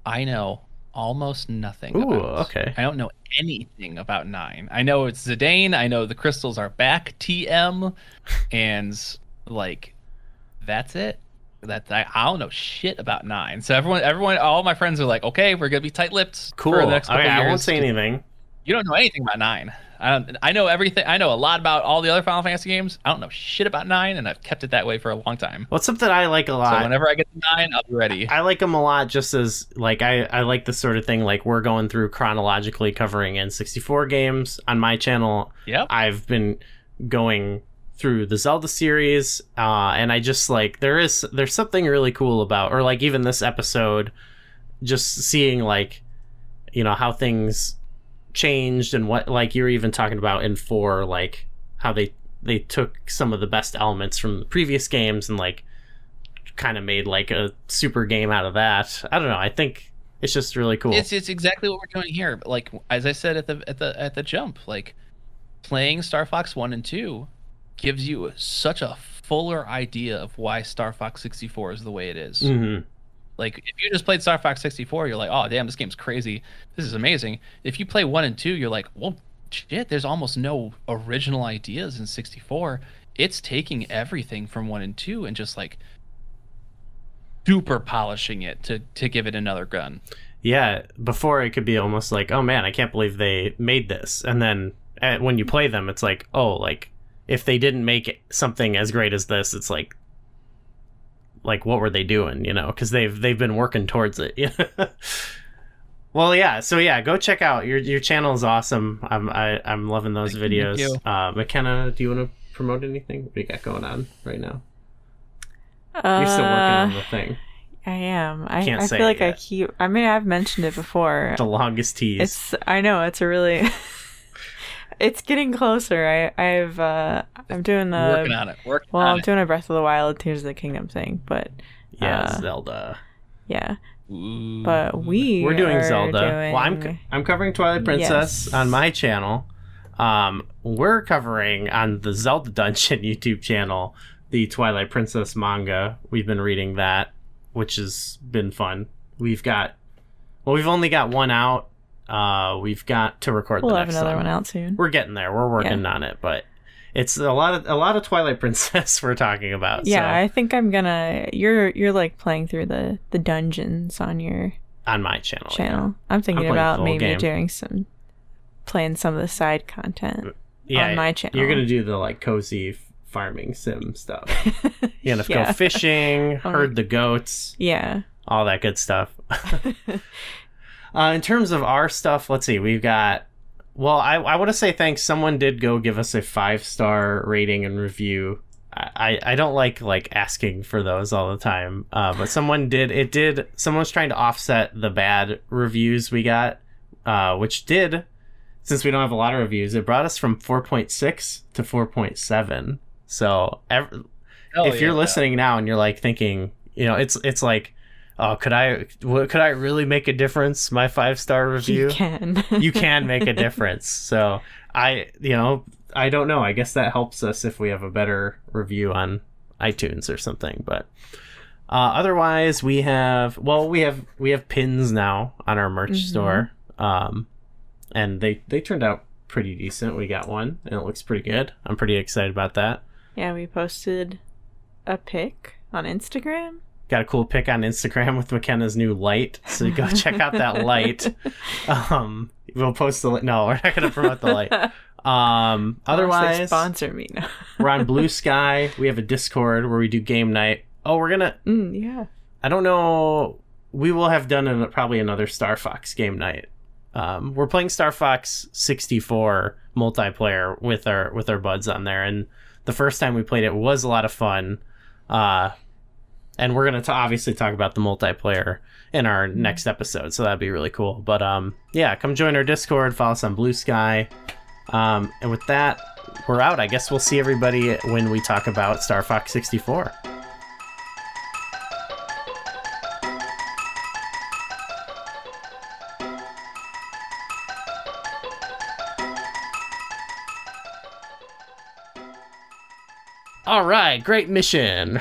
I know almost nothing Ooh, about. Okay. I don't know anything about nine. I know it's Zidane. I know the crystals are back, T M, and like that's it. That I, I don't know shit about nine. So everyone, everyone, all my friends are like, okay, we're gonna be tight-lipped. Cool. For the next couple okay, years. I won't say anything. You don't know anything about nine. I don't. I know everything. I know a lot about all the other Final Fantasy games. I don't know shit about nine, and I've kept it that way for a long time. Well, it's something I like a lot. So whenever I get to nine, I'll be ready. I like them a lot, just as like I I like this sort of thing. Like we're going through chronologically covering N sixty-four games on my channel. Yep. I've been going through the Zelda series, uh, and I just like there is there's something really cool about, or like even this episode, just seeing like, you know, how things changed and what, like you were even talking about in four, like how they they took some of the best elements from the previous games and like kind of made like a super game out of that. I don't know, I think it's just really cool. It's it's exactly what we're doing here. But like as I said at the at the at the jump, like playing Star Fox one and two gives you such a fuller idea of why Star Fox sixty-four is the way it is. Mm-hmm. Like, if you just played Star Fox sixty-four, you're like, oh, damn, this game's crazy. This is amazing. If you play one and two, you're like, well, shit, there's almost no original ideas in sixty-four. It's taking everything from one and two and just, like, super polishing it to, to give it another gun. Yeah, before it could be almost like, oh, man, I can't believe they made this. And then uh, when you play them, it's like, oh, like, if they didn't make it something as great as this, it's like, like what were they doing, you know, because they've they've been working towards it. Well, yeah, so yeah, go check out your your channel is awesome. I'm I, I'm loving those Thank videos. You. Uh, McKenna, do you want to promote anything? What do you got going on right now? Uh, You're still working on the thing. I am. I, Can't I say feel like yet. I keep. I mean, I've mentioned it before. The longest tease. It's. I know. It's a really. It's getting closer. I, I've, uh, I'm doing the working on it. Working well, on I'm it. doing a Breath of the Wild, Tears of the Kingdom thing, but yeah, uh, Zelda. Yeah, Ooh. but we we're doing are Zelda. Doing... Well, I'm I'm covering Twilight Princess yes. on my channel. Um, we're covering on the Zelda Dungeon YouTube channel the Twilight Princess manga. We've been reading that, which has been fun. We've got, well, we've only got one out. Uh, we've got to record we'll the next one. We'll have another one. one out soon. We're getting there. We're working yeah. on it, but it's a lot of a lot of Twilight Princess we're talking about. Yeah, so. I think I'm gonna. You're you're like playing through the the dungeons on your on my channel. Channel. Yeah. I'm thinking I'm about maybe game. doing some playing some of the side content yeah, on my channel. You're gonna do the like cozy farming sim stuff. You're gonna yeah. go fishing, um, herd the goats. Yeah, all that good stuff. Uh, in terms of our stuff, let's see, we've got, well, I, I want to say thanks. Someone did go give us a five-star rating and review. I, I, I don't like, like, asking for those all the time, uh, but someone did, it did, someone was trying to offset the bad reviews we got, uh, which did, since we don't have a lot of reviews, it brought us from four point six to four point seven. So every, if yeah, you're listening yeah. now and you're, like, thinking, you know, it's it's like, oh, could I could I really make a difference? My five star review. You can. You can make a difference. So I, you know, I don't know. I guess that helps us if we have a better review on iTunes or something. But Uh, otherwise, we have well, we have we have pins now on our merch mm-hmm. store, um, and they they turned out pretty decent. We got one, and it looks pretty good. I'm pretty excited about that. Yeah, we posted a pic on Instagram. Got a cool pic on Instagram with McKenna's new light, so go check out that light. Um, we'll post the light. No, we're not going to promote the light. Um, otherwise, sponsor me. No. We're on Bluesky. We have a Discord where we do game night. Oh, we're going to... Mm, yeah. I don't know. We will have done an, probably another Star Fox game night. Um, we're playing Star Fox sixty-four multiplayer with our with our buds on there, and the first time we played it was a lot of fun. Uh, and we're going to obviously talk about the multiplayer in our next episode, so that'd be really cool. But um, yeah, come join our Discord, follow us on Bluesky. Um, and with that, we're out. I guess we'll see everybody when we talk about Star Fox sixty-four. All right, great mission.